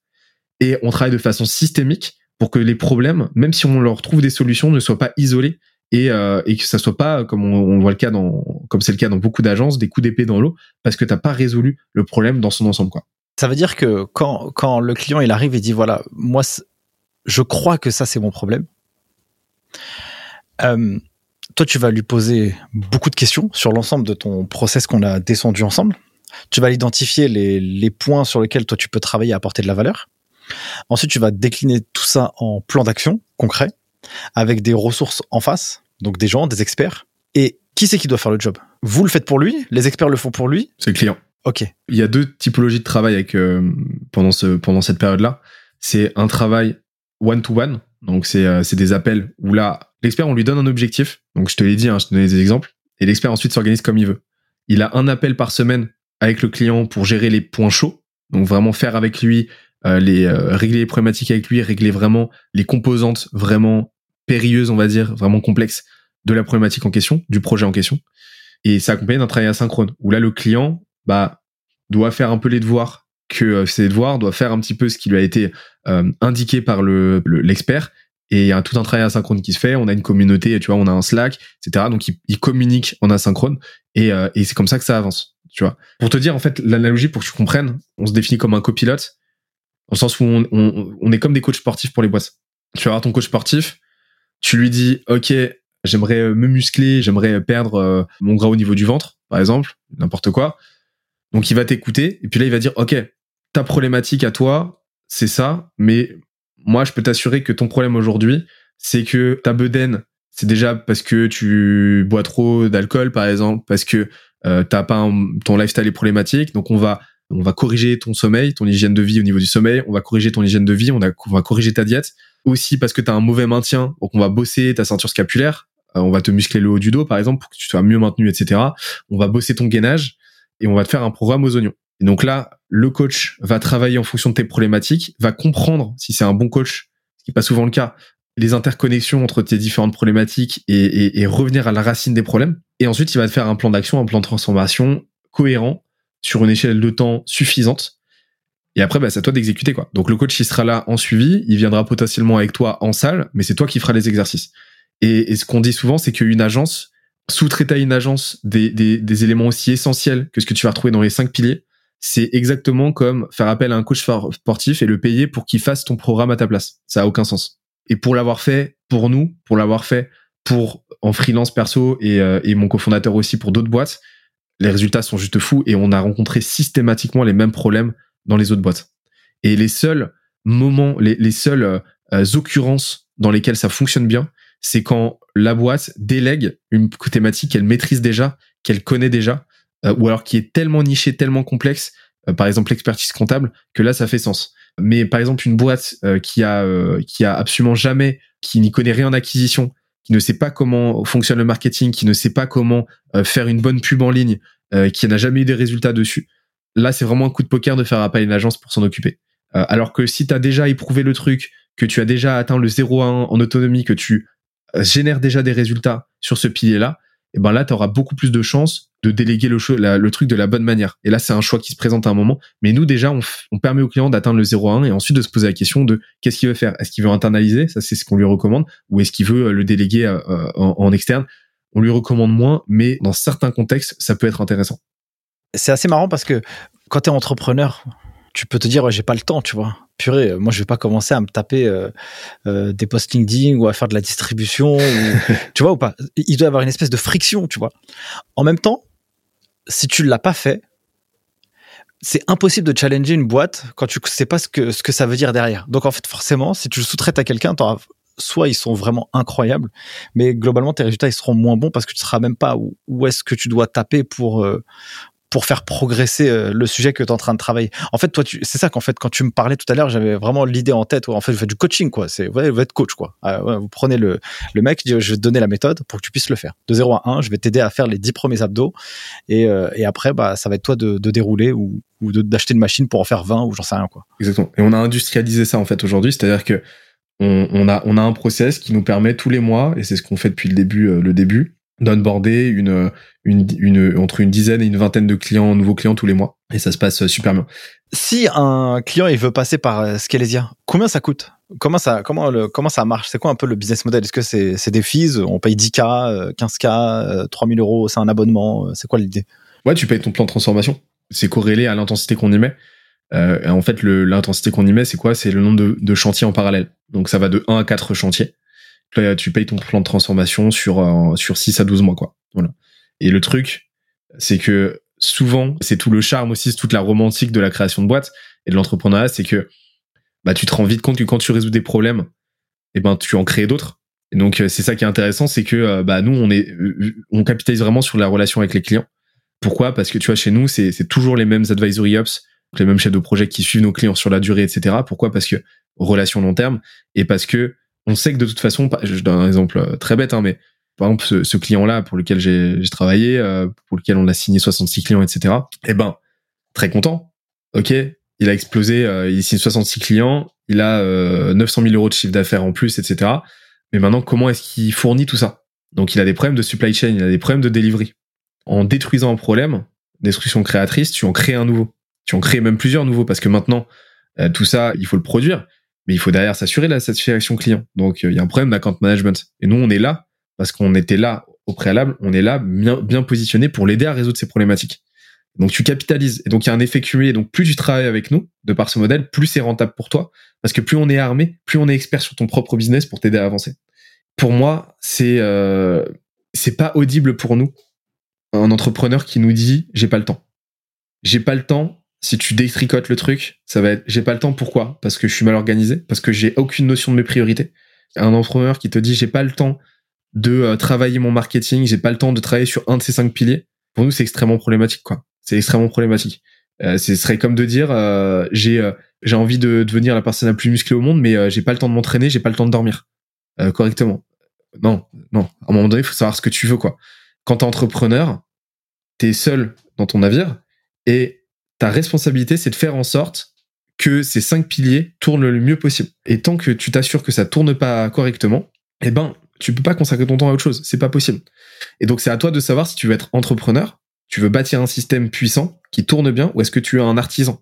et on travaille de façon systémique pour que les problèmes, même si on leur trouve des solutions, ne soient pas isolés et, euh, et que ça soit pas, comme on, on voit le cas dans, comme c'est le cas dans beaucoup d'agences, des coups d'épée dans l'eau, parce que t'as pas résolu le problème dans son ensemble, quoi. Ça veut dire que quand, quand le client, il arrive et dit, voilà, moi, je crois que ça, c'est mon problème. Euh, toi, tu vas lui poser beaucoup de questions sur l'ensemble de ton process qu'on a descendu ensemble. Tu vas identifier les, les points sur lesquels toi, tu peux travailler à apporter de la valeur. Ensuite, tu vas décliner tout ça en plan d'action concret avec des ressources en face, donc des gens, des experts. Et qui c'est qui doit faire le job ? Vous le faites pour lui ? Les experts le font pour lui ? C'est le client. Ok. Il y a deux typologies de travail avec, euh, pendant, ce, pendant cette période-là. C'est un travail one-to-one, donc c'est, euh, c'est des appels où là, l'expert, on lui donne un objectif. Donc je te l'ai dit, hein, je te donnais des exemples. Et l'expert ensuite s'organise comme il veut. Il a un appel par semaine avec le client pour gérer les points chauds, donc vraiment faire avec lui... Euh, les euh, régler les problématiques avec lui, régler vraiment les composantes vraiment périlleuses, on va dire, vraiment complexes de la problématique en question, du projet en question. Et c'est accompagné d'un travail asynchrone où là, le client bah doit faire un peu les devoirs que euh, ses devoirs, doit faire un petit peu ce qui lui a été euh, indiqué par le, le l'expert. Et il y a tout un travail asynchrone qui se fait. On a une communauté, tu vois, on a un Slack, et cetera. Donc, il, il communique en asynchrone et, euh, et c'est comme ça que ça avance, tu vois. Pour te dire, en fait, l'analogie, pour que tu comprennes, on se définit comme un copilote. Au sens où on, on, on est comme des coachs sportifs pour les boîtes. Tu vas voir ton coach sportif, tu lui dis « Ok, j'aimerais me muscler, j'aimerais perdre mon gras au niveau du ventre, par exemple, n'importe quoi. » Donc, il va t'écouter et puis là, il va dire « Ok, ta problématique à toi, c'est ça, mais moi, je peux t'assurer que ton problème aujourd'hui, c'est que ta bedaine, c'est déjà parce que tu bois trop d'alcool, par exemple, parce que euh, t'as pas un, ton lifestyle est problématique. Donc on va on va corriger ton sommeil, ton hygiène de vie au niveau du sommeil. On va corriger ton hygiène de vie. On, a, on va corriger ta diète aussi parce que t'as un mauvais maintien. Donc on va bosser ta ceinture scapulaire. Euh, on va te muscler le haut du dos, par exemple, pour que tu sois mieux maintenu, et cetera. On va bosser ton gainage et on va te faire un programme aux oignons. Et donc là, le coach va travailler en fonction de tes problématiques, va comprendre si c'est un bon coach, ce qui n'est pas souvent le cas, les interconnexions entre tes différentes problématiques et, et, et revenir à la racine des problèmes. Et ensuite, il va te faire un plan d'action, un plan de transformation cohérent sur une échelle de temps suffisante. Et après, bah, c'est à toi d'exécuter, quoi. Donc le coach, il sera là en suivi, il viendra potentiellement avec toi en salle, mais c'est toi qui feras les exercices. Et, et ce qu'on dit souvent, c'est qu'une agence, sous-traiter à une agence des, des, des éléments aussi essentiels que ce que tu vas retrouver dans les cinq piliers, c'est exactement comme faire appel à un coach sportif et le payer pour qu'il fasse ton programme à ta place. Ça a aucun sens. Et pour l'avoir fait pour nous, pour l'avoir fait pour en freelance perso et, euh, et mon cofondateur aussi pour d'autres boîtes, les résultats sont juste fous et on a rencontré systématiquement les mêmes problèmes dans les autres boîtes. Et les seuls moments, les, les seules euh, occurrences dans lesquelles ça fonctionne bien, c'est quand la boîte délègue une thématique qu'elle maîtrise déjà, qu'elle connaît déjà, euh, ou alors qui est tellement nichée, tellement complexe, euh, par exemple l'expertise comptable, que là ça fait sens. Mais par exemple une boîte euh, qui a euh, qui a absolument jamais, qui n'y connaît rien en acquisition, qui ne sait pas comment fonctionne le marketing, qui ne sait pas comment euh, faire une bonne pub en ligne, euh, qui n'a jamais eu des résultats dessus, là c'est vraiment un coup de poker de faire appel à une agence pour s'en occuper. Euh, alors que si t'as déjà éprouvé le truc, que tu as déjà atteint le zéro à un en autonomie, que tu génère déjà des résultats sur ce pilier-là, et ben là, tu auras beaucoup plus de chances de déléguer le, cho- la, le truc de la bonne manière. Et là, c'est un choix qui se présente à un moment. Mais nous, déjà, on, f- on permet au client d'atteindre le zéro à un et ensuite de se poser la question de qu'est-ce qu'il veut faire ? Est-ce qu'il veut internaliser ? Ça, c'est ce qu'on lui recommande. Ou est-ce qu'il veut le déléguer euh, en, en externe ? On lui recommande moins, mais dans certains contextes, ça peut être intéressant. C'est assez marrant parce que quand tu es entrepreneur, tu peux te dire ouais, j'ai pas le temps, tu vois. Purée, moi je vais pas commencer à me taper euh, euh, des posts LinkedIn ou à faire de la distribution, ou, tu vois ou pas. Il doit y avoir une espèce de friction, tu vois. En même temps, si tu l'as pas fait, c'est impossible de challenger une boîte quand tu sais pas ce que ce que ça veut dire derrière. Donc en fait, forcément, si tu le sous-traites à quelqu'un, t'auras, soit ils sont vraiment incroyables, mais globalement tes résultats ils seront moins bons parce que tu seras même pas où, où est-ce que tu dois taper pour euh, pour faire progresser le sujet que tu es en train de travailler. En fait, toi, tu, c'est ça qu'en fait, quand tu me parlais tout à l'heure, j'avais vraiment l'idée en tête. Ouais, en fait, vous faites du coaching, quoi. C'est, ouais, vous êtes coach, quoi. Euh, ouais, vous prenez le, le mec, je vais te donner la méthode pour que tu puisses le faire. De zéro à un, je vais t'aider à faire les dix premiers abdos. Et, euh, et après, bah, ça va être toi de, de dérouler ou, ou de, d'acheter une machine pour en faire vingt ou j'en sais rien, quoi. Exactement. Et on a industrialisé ça, en fait, aujourd'hui. C'est-à-dire que on, on a, on a un process qui nous permet tous les mois, et c'est ce qu'on fait depuis le début, euh, le début, d'onboarder une, une, une, entre une dizaine et une vingtaine de clients, nouveaux clients tous les mois. Et ça se passe super bien. Si un client, il veut passer par Scalezia, combien ça coûte? Comment ça, comment le, comment ça marche? C'est quoi un peu le business model? Est-ce que c'est, c'est des fees? On paye dix mille, quinze mille, trois mille euros, c'est un abonnement? C'est quoi l'idée? Ouais, tu payes ton plan de transformation. C'est corrélé à l'intensité qu'on y met. Euh, en fait, le, l'intensité qu'on y met, c'est quoi? C'est le nombre de, de chantiers en parallèle. Donc, ça va de un à quatre chantiers. Là, tu payes ton plan de transformation sur euh, sur six à douze mois, quoi. Voilà. Et le truc, c'est que souvent, c'est tout le charme aussi, c'est toute la romantique de la création de boîte et de l'entrepreneuriat, c'est que bah tu te rends vite compte que quand tu résous des problèmes, et ben tu en crées d'autres. Et donc c'est ça qui est intéressant, c'est que euh, bah nous on est on capitalise vraiment sur la relation avec les clients. Pourquoi ? Parce que tu vois, chez nous, c'est c'est toujours les mêmes advisory ops, les mêmes chefs de projet qui suivent nos clients sur la durée, et cetera. Pourquoi ? Parce que relation long terme et parce que on sait que de toute façon, je donne un exemple très bête, hein, mais par exemple, ce, ce client-là pour lequel j'ai, j'ai travaillé, euh, pour lequel on a signé soixante-six clients, et cetera. Eh ben, très content. Ok, il a explosé, euh, il signe soixante-six clients, il a euh, neuf cent mille euros de chiffre d'affaires en plus, et cetera. Mais maintenant, comment est-ce qu'il fournit tout ça? Donc, il a des problèmes de supply chain, il a des problèmes de delivery. En détruisant un problème, destruction créatrice, tu en crées un nouveau. Tu en crées même plusieurs nouveaux parce que maintenant, euh, tout ça, il faut le produire. Mais il faut derrière s'assurer de la satisfaction client. Donc, il euh, y a un problème d'account management. Et nous, on est là, parce qu'on était là au préalable, on est là bien, bien positionné pour l'aider à résoudre ces problématiques. Donc, tu capitalises. Et donc, il y a un effet cumulé. Et donc, plus tu travailles avec nous, de par ce modèle, plus c'est rentable pour toi. Parce que plus on est armé, plus on est expert sur ton propre business pour t'aider à avancer. Pour moi, c'est, euh, c'est pas audible pour nous, un entrepreneur qui nous dit « j'ai pas le temps ». J'ai pas le temps. Si tu détricotes le truc, ça va être, j'ai pas le temps. Pourquoi? Parce que je suis mal organisé, parce que j'ai aucune notion de mes priorités. Un entrepreneur qui te dit, j'ai pas le temps de euh, travailler mon marketing, j'ai pas le temps de travailler sur un de ces cinq piliers. Pour nous, c'est extrêmement problématique, quoi. C'est extrêmement problématique. Euh, ce serait comme de dire euh, j'ai euh, j'ai envie de devenir la personne la plus musclée au monde, mais euh, j'ai pas le temps de m'entraîner, j'ai pas le temps de dormir euh, correctement. Non, non. À un moment donné, il faut savoir ce que tu veux, quoi. Quand t'es entrepreneur, t'es seul dans ton navire et ta responsabilité, c'est de faire en sorte que ces cinq piliers tournent le mieux possible. Et tant que tu t'assures que ça tourne pas correctement, eh ben, tu peux pas consacrer ton temps à autre chose. C'est pas possible. Et donc, c'est à toi de savoir si tu veux être entrepreneur, tu veux bâtir un système puissant qui tourne bien, ou est-ce que tu es un artisan?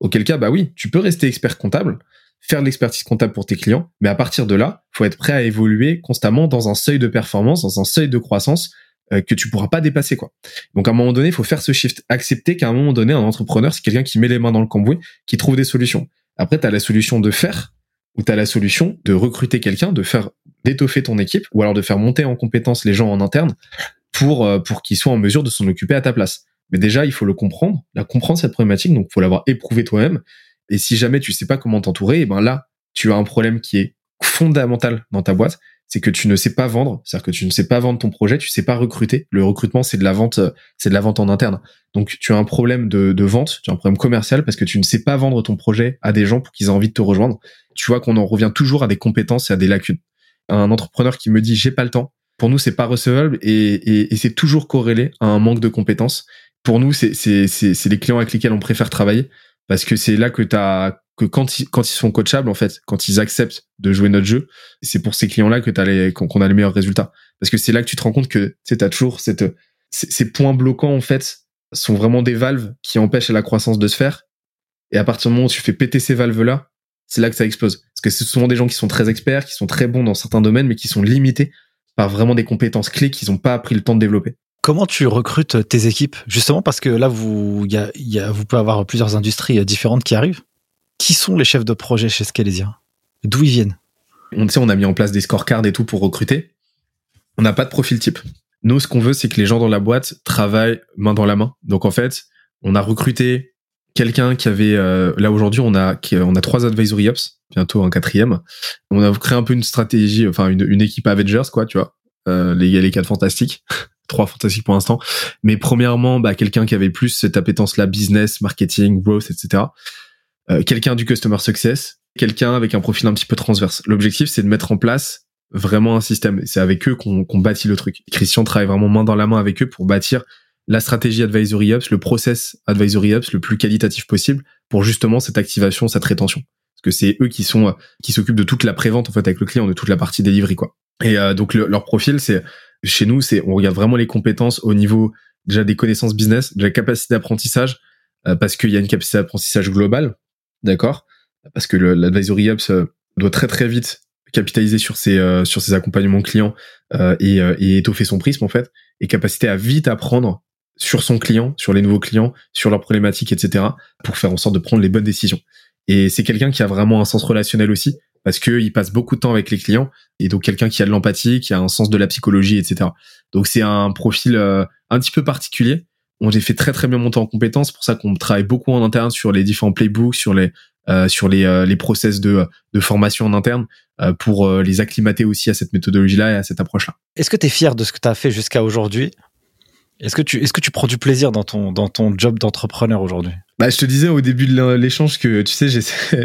Auquel cas, bah oui, tu peux rester expert comptable, faire de l'expertise comptable pour tes clients, mais à partir de là, faut être prêt à évoluer constamment dans un seuil de performance, dans un seuil de croissance euh, que tu pourras pas dépasser, quoi. Donc à un moment donné, il faut faire ce shift, accepter qu'à un moment donné, un entrepreneur, c'est quelqu'un qui met les mains dans le cambouis, qui trouve des solutions. Après, t'as la solution de faire, ou t'as la solution de recruter quelqu'un, de faire d'étoffer ton équipe, ou alors de faire monter en compétences les gens en interne pour euh, pour qu'ils soient en mesure de s'en occuper à ta place. Mais déjà, il faut le comprendre, la comprendre cette problématique, donc il faut l'avoir éprouvée toi-même. Et si jamais tu sais pas comment t'entourer, et ben là, tu as un problème qui est fondamental dans ta boîte, c'est que tu ne sais pas vendre, c'est-à-dire que tu ne sais pas vendre ton projet, tu sais pas recruter. Le recrutement, c'est de la vente, c'est de la vente en interne. Donc, tu as un problème de, de vente, tu as un problème commercial parce que tu ne sais pas vendre ton projet à des gens pour qu'ils aient envie de te rejoindre. Tu vois qu'on en revient toujours à des compétences et à des lacunes. Un entrepreneur qui me dit « j'ai pas le temps », pour nous, c'est pas recevable et, et, et c'est toujours corrélé à un manque de compétences. Pour nous, c'est, c'est, c'est, c'est les clients avec lesquels on préfère travailler. Parce que c'est là que t'as, que quand ils, quand ils sont coachables, en fait, quand ils acceptent de jouer notre jeu, c'est pour ces clients-là que t'as les, qu'on, qu'on a les meilleurs résultats. Parce que c'est là que tu te rends compte que, tu sais, t'as toujours cette, ces, ces points bloquants, en fait, sont vraiment des valves qui empêchent la croissance de se faire. Et à partir du moment où tu fais péter ces valves-là, c'est là que ça explose. Parce que c'est souvent des gens qui sont très experts, qui sont très bons dans certains domaines, mais qui sont limités par vraiment des compétences clés qu'ils n'ont pas pris le temps de développer. Comment tu recrutes tes équipes? Justement, parce que là, vous, y a, y a, vous pouvez avoir plusieurs industries différentes qui arrivent. Qui sont les chefs de projet chez Scalezia? D'où ils viennent? On sait, on a mis en place des scorecards et tout pour recruter. On n'a pas de profil type. Nous, ce qu'on veut, c'est que les gens dans la boîte travaillent main dans la main. Donc, en fait, on a recruté quelqu'un qui avait... Euh, là, aujourd'hui, on a, on a trois advisory ops, bientôt un quatrième. On a créé un peu une stratégie, enfin, une, une équipe Avengers, quoi, tu vois. Euh, les, les quatre fantastiques. Trois fantastiques pour l'instant. Mais premièrement, bah, quelqu'un qui avait plus cette appétence-là, business, marketing, growth, et cetera. Euh, quelqu'un du customer success, quelqu'un avec un profil un petit peu transverse. L'objectif, c'est de mettre en place vraiment un système. C'est avec eux qu'on, qu'on bâtit le truc. Christian travaille vraiment main dans la main avec eux pour bâtir la stratégie Advisory Ops, le process Advisory Ops le plus qualitatif possible pour justement cette activation, cette rétention. Parce que c'est eux qui sont, qui s'occupent de toute la prévente, en fait, avec le client, de toute la partie delivery, quoi. Et euh, donc, le, leur profil, c'est... Chez nous, c'est on regarde vraiment les compétences au niveau déjà des connaissances business, de la capacité d'apprentissage, euh, parce qu'il y a une capacité d'apprentissage globale, d'accord ? Parce que le, l'advisory ops euh, doit très très vite capitaliser sur ses euh, sur ses accompagnements clients euh, et, euh, et étoffer son prisme en fait, et capacité à vite apprendre sur son client, sur les nouveaux clients, sur leurs problématiques, et cetera, pour faire en sorte de prendre les bonnes décisions. Et c'est quelqu'un qui a vraiment un sens relationnel aussi. Parce qu'il passe beaucoup de temps avec les clients et donc quelqu'un qui a de l'empathie, qui a un sens de la psychologie, et cetera. Donc c'est un profil euh, un petit peu particulier. On j'ai fait très très bien monter en compétences, c'est pour ça qu'on travaille beaucoup en interne sur les différents playbooks, sur les euh, sur les euh, les process de de formation en interne euh, pour euh, les acclimater aussi à cette méthodologie-là et à cette approche-là. Est-ce que tu es fier de ce que tu as fait jusqu'à aujourd'hui ? Est-ce que tu est-ce que tu prends du plaisir dans ton dans ton job d'entrepreneur aujourd'hui ? Bah je te disais au début de l'échange que tu sais j'ai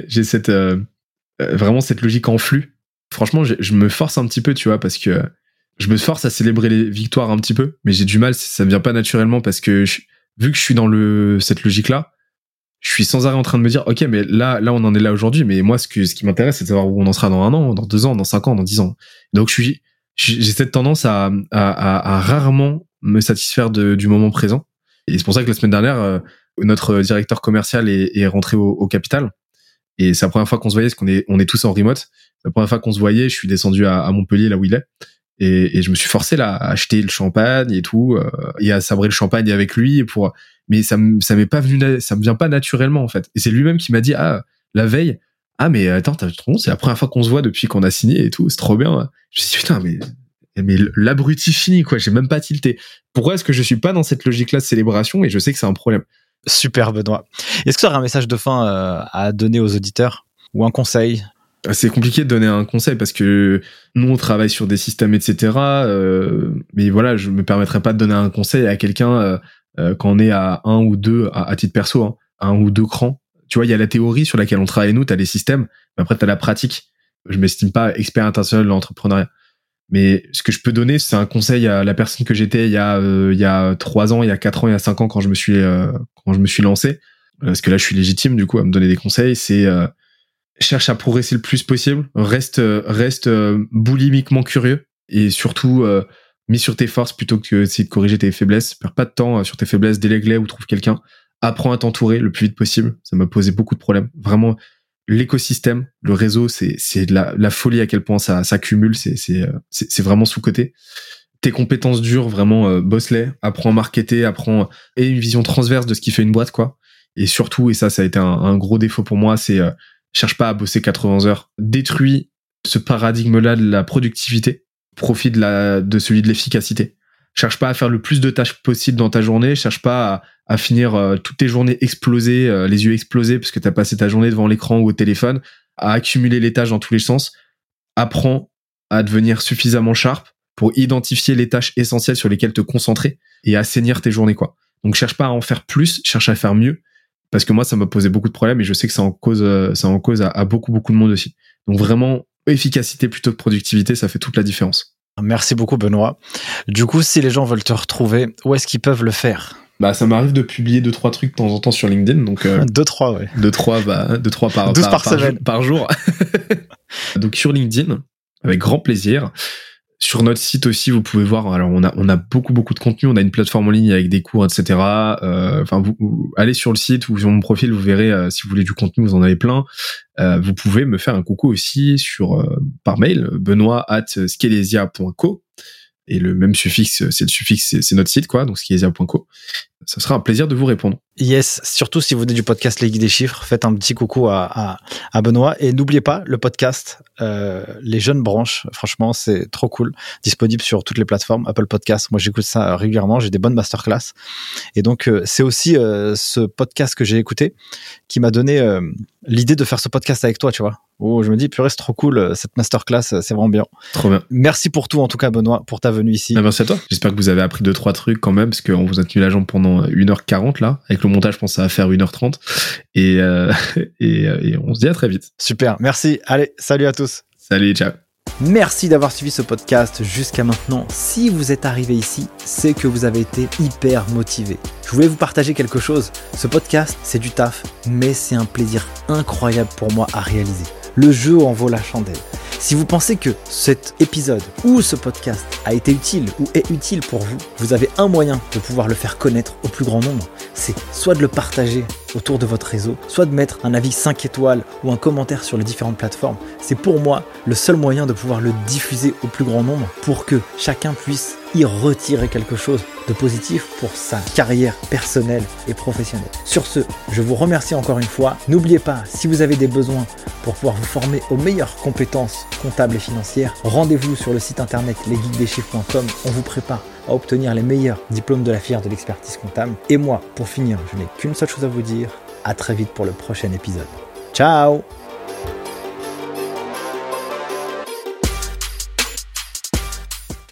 j'ai cette euh, vraiment cette logique en flux. Franchement, je, je me force un petit peu, tu vois, parce que je me force à célébrer les victoires un petit peu, mais j'ai du mal, ça ne vient pas naturellement parce que je, vu que je suis dans le cette logique-là, je suis sans arrêt en train de me dire, ok, mais là, là, on en est là aujourd'hui, mais moi, ce que ce qui m'intéresse, c'est de savoir où on en sera dans un an, dans deux ans, dans cinq ans, dans dix ans. Donc, je suis, j'ai cette tendance à, à, à, à rarement me satisfaire de, du moment présent. Et c'est pour ça que la semaine dernière, notre directeur commercial est, est rentré au, au capital. Et c'est la première fois qu'on se voyait, parce qu'on est, on est tous en remote. La première fois qu'on se voyait, je suis descendu à, à Montpellier, là où il est. Et, et je me suis forcé, là, à acheter le champagne et tout, euh, et à sabrer le champagne avec lui et pour, mais ça me, ça m'est pas venu, ça me vient pas naturellement, en fait. Et c'est lui-même qui m'a dit, ah, la veille, ah, mais attends, t'as trop, c'est la première fois qu'on se voit depuis qu'on a signé et tout, c'est trop bien. Je me suis dit, putain, mais, mais l'abruti fini, quoi, j'ai même pas tilté. Pourquoi est-ce que je suis pas dans cette logique-là de célébration et je sais que c'est un problème? Super Benoît. Est-ce que tu aurais un message de fin euh, à donner aux auditeurs ou un conseil? C'est compliqué de donner un conseil parce que nous, on travaille sur des systèmes, et cetera. Euh, mais voilà, je me permettrais pas de donner un conseil à quelqu'un euh, quand on est à un ou deux, à, à titre perso, hein, un ou deux crans. Tu vois, il y a la théorie sur laquelle on travaille, nous, t'as les systèmes, mais après, t'as la pratique. Je m'estime pas expert international de l'entrepreneuriat. Mais ce que je peux donner, c'est un conseil à la personne que j'étais il y a euh, il y a trois ans, il y a quatre ans, il y a cinq ans quand je me suis euh, quand je me suis lancé, parce que là je suis légitime du coup à me donner des conseils. C'est euh, cherche à progresser le plus possible, reste reste euh, boulimiquement curieux et surtout euh, mets sur tes forces plutôt que d'essayer de corriger tes faiblesses. Perds pas de temps sur tes faiblesses, délègue-les ou trouve quelqu'un. Apprends à t'entourer le plus vite possible. Ça m'a posé beaucoup de problèmes, vraiment. L'écosystème, le réseau, c'est c'est de la, la folie à quel point ça ça cumule, c'est c'est c'est, c'est vraiment sous-coté. Tes compétences dures, vraiment euh, bosse-les, apprends à marketer, apprends et une vision transverse de ce qui fait une boîte quoi. Et surtout, et ça ça a été un, un gros défaut pour moi, c'est euh, cherche pas à bosser quatre-vingts heures. Détruis ce paradigme-là de la productivité, profite de la de celui de l'efficacité. Cherche pas à faire le plus de tâches possible dans ta journée, cherche pas à, à finir euh, toutes tes journées explosées, euh, les yeux explosés parce que t'as passé ta journée devant l'écran ou au téléphone, à accumuler les tâches dans tous les sens. Apprends à devenir suffisamment sharp pour identifier les tâches essentielles sur lesquelles te concentrer et assainir tes journées, quoi. Donc, cherche pas à en faire plus, cherche à faire mieux parce que moi, ça m'a posé beaucoup de problèmes et je sais que ça en cause, euh, ça en cause à, à beaucoup, beaucoup de monde aussi. Donc, vraiment, efficacité plutôt que productivité, ça fait toute la différence. Merci beaucoup, Benoît. Du coup, si les gens veulent te retrouver, où est-ce qu'ils peuvent le faire? Bah, ça m'arrive de publier deux, trois trucs de temps en temps sur LinkedIn. Donc, euh, deux, trois, ouais. Deux, trois, bah, deux, trois par, par, par, par semaine. Jour, par jour. Donc, sur LinkedIn, avec grand plaisir. Sur notre site aussi, vous pouvez voir. Alors, on a, on a beaucoup, beaucoup de contenu. On a une plateforme en ligne avec des cours, et cetera. Euh, enfin, vous, vous allez sur le site ou sur mon profil, vous verrez, euh, si vous voulez du contenu, vous en avez plein. Euh, vous pouvez me faire un coucou aussi sur euh, par mail, benoît arobase scalezia point co, et le même suffixe, c'est le suffixe, c'est, c'est notre site quoi, donc scalezia point co. Ça sera un plaisir de vous répondre. Yes, surtout si vous venez du podcast Les Guides des Chiffres, faites un petit coucou à, à, à Benoît et n'oubliez pas le podcast euh, Les Jeunes Branches, franchement c'est trop cool, disponible sur toutes les plateformes, Apple Podcasts, moi j'écoute ça régulièrement, j'ai des bonnes masterclass et donc euh, c'est aussi euh, ce podcast que j'ai écouté qui m'a donné euh, l'idée de faire ce podcast avec toi, tu vois, où je me dis purée c'est trop cool, cette masterclass c'est vraiment bien. Trop bien. Merci pour tout en tout cas Benoît, pour ta venue ici. Ah, merci à toi, j'espère que vous avez appris deux trois trucs quand même parce qu'on vous a tenu la jambe pendant une heure quarante là, avec le montage je pense que ça va faire une heure trente et, euh, et, et on se dit à très vite. Super, merci, allez salut à tous. Salut, ciao. Merci d'avoir suivi ce podcast jusqu'à maintenant. Si vous êtes arrivé ici, c'est que vous avez été hyper motivé. Je voulais vous partager quelque chose. Ce podcast, c'est du taf, mais c'est un plaisir incroyable pour moi à réaliser. Le jeu en vaut la chandelle. Si vous pensez que cet épisode ou ce podcast a été utile ou est utile pour vous, vous avez un moyen de pouvoir le faire connaître au plus grand nombre. C'est soit de le partager autour de votre réseau, soit de mettre un avis cinq étoiles ou un commentaire sur les différentes plateformes. C'est pour moi le seul moyen de pouvoir le diffuser au plus grand nombre pour que chacun puisse y retirer quelque chose de positif pour sa carrière personnelle et professionnelle. Sur ce, je vous remercie encore une fois. N'oubliez pas, si vous avez des besoins pour pouvoir vous former aux meilleures compétences comptables et financières, rendez-vous sur le site internet les guides des chiffres point com. On vous prépare à obtenir les meilleurs diplômes de la filière de l'expertise comptable. Et moi, pour finir, je n'ai qu'une seule chose à vous dire. À très vite pour le prochain épisode. Ciao!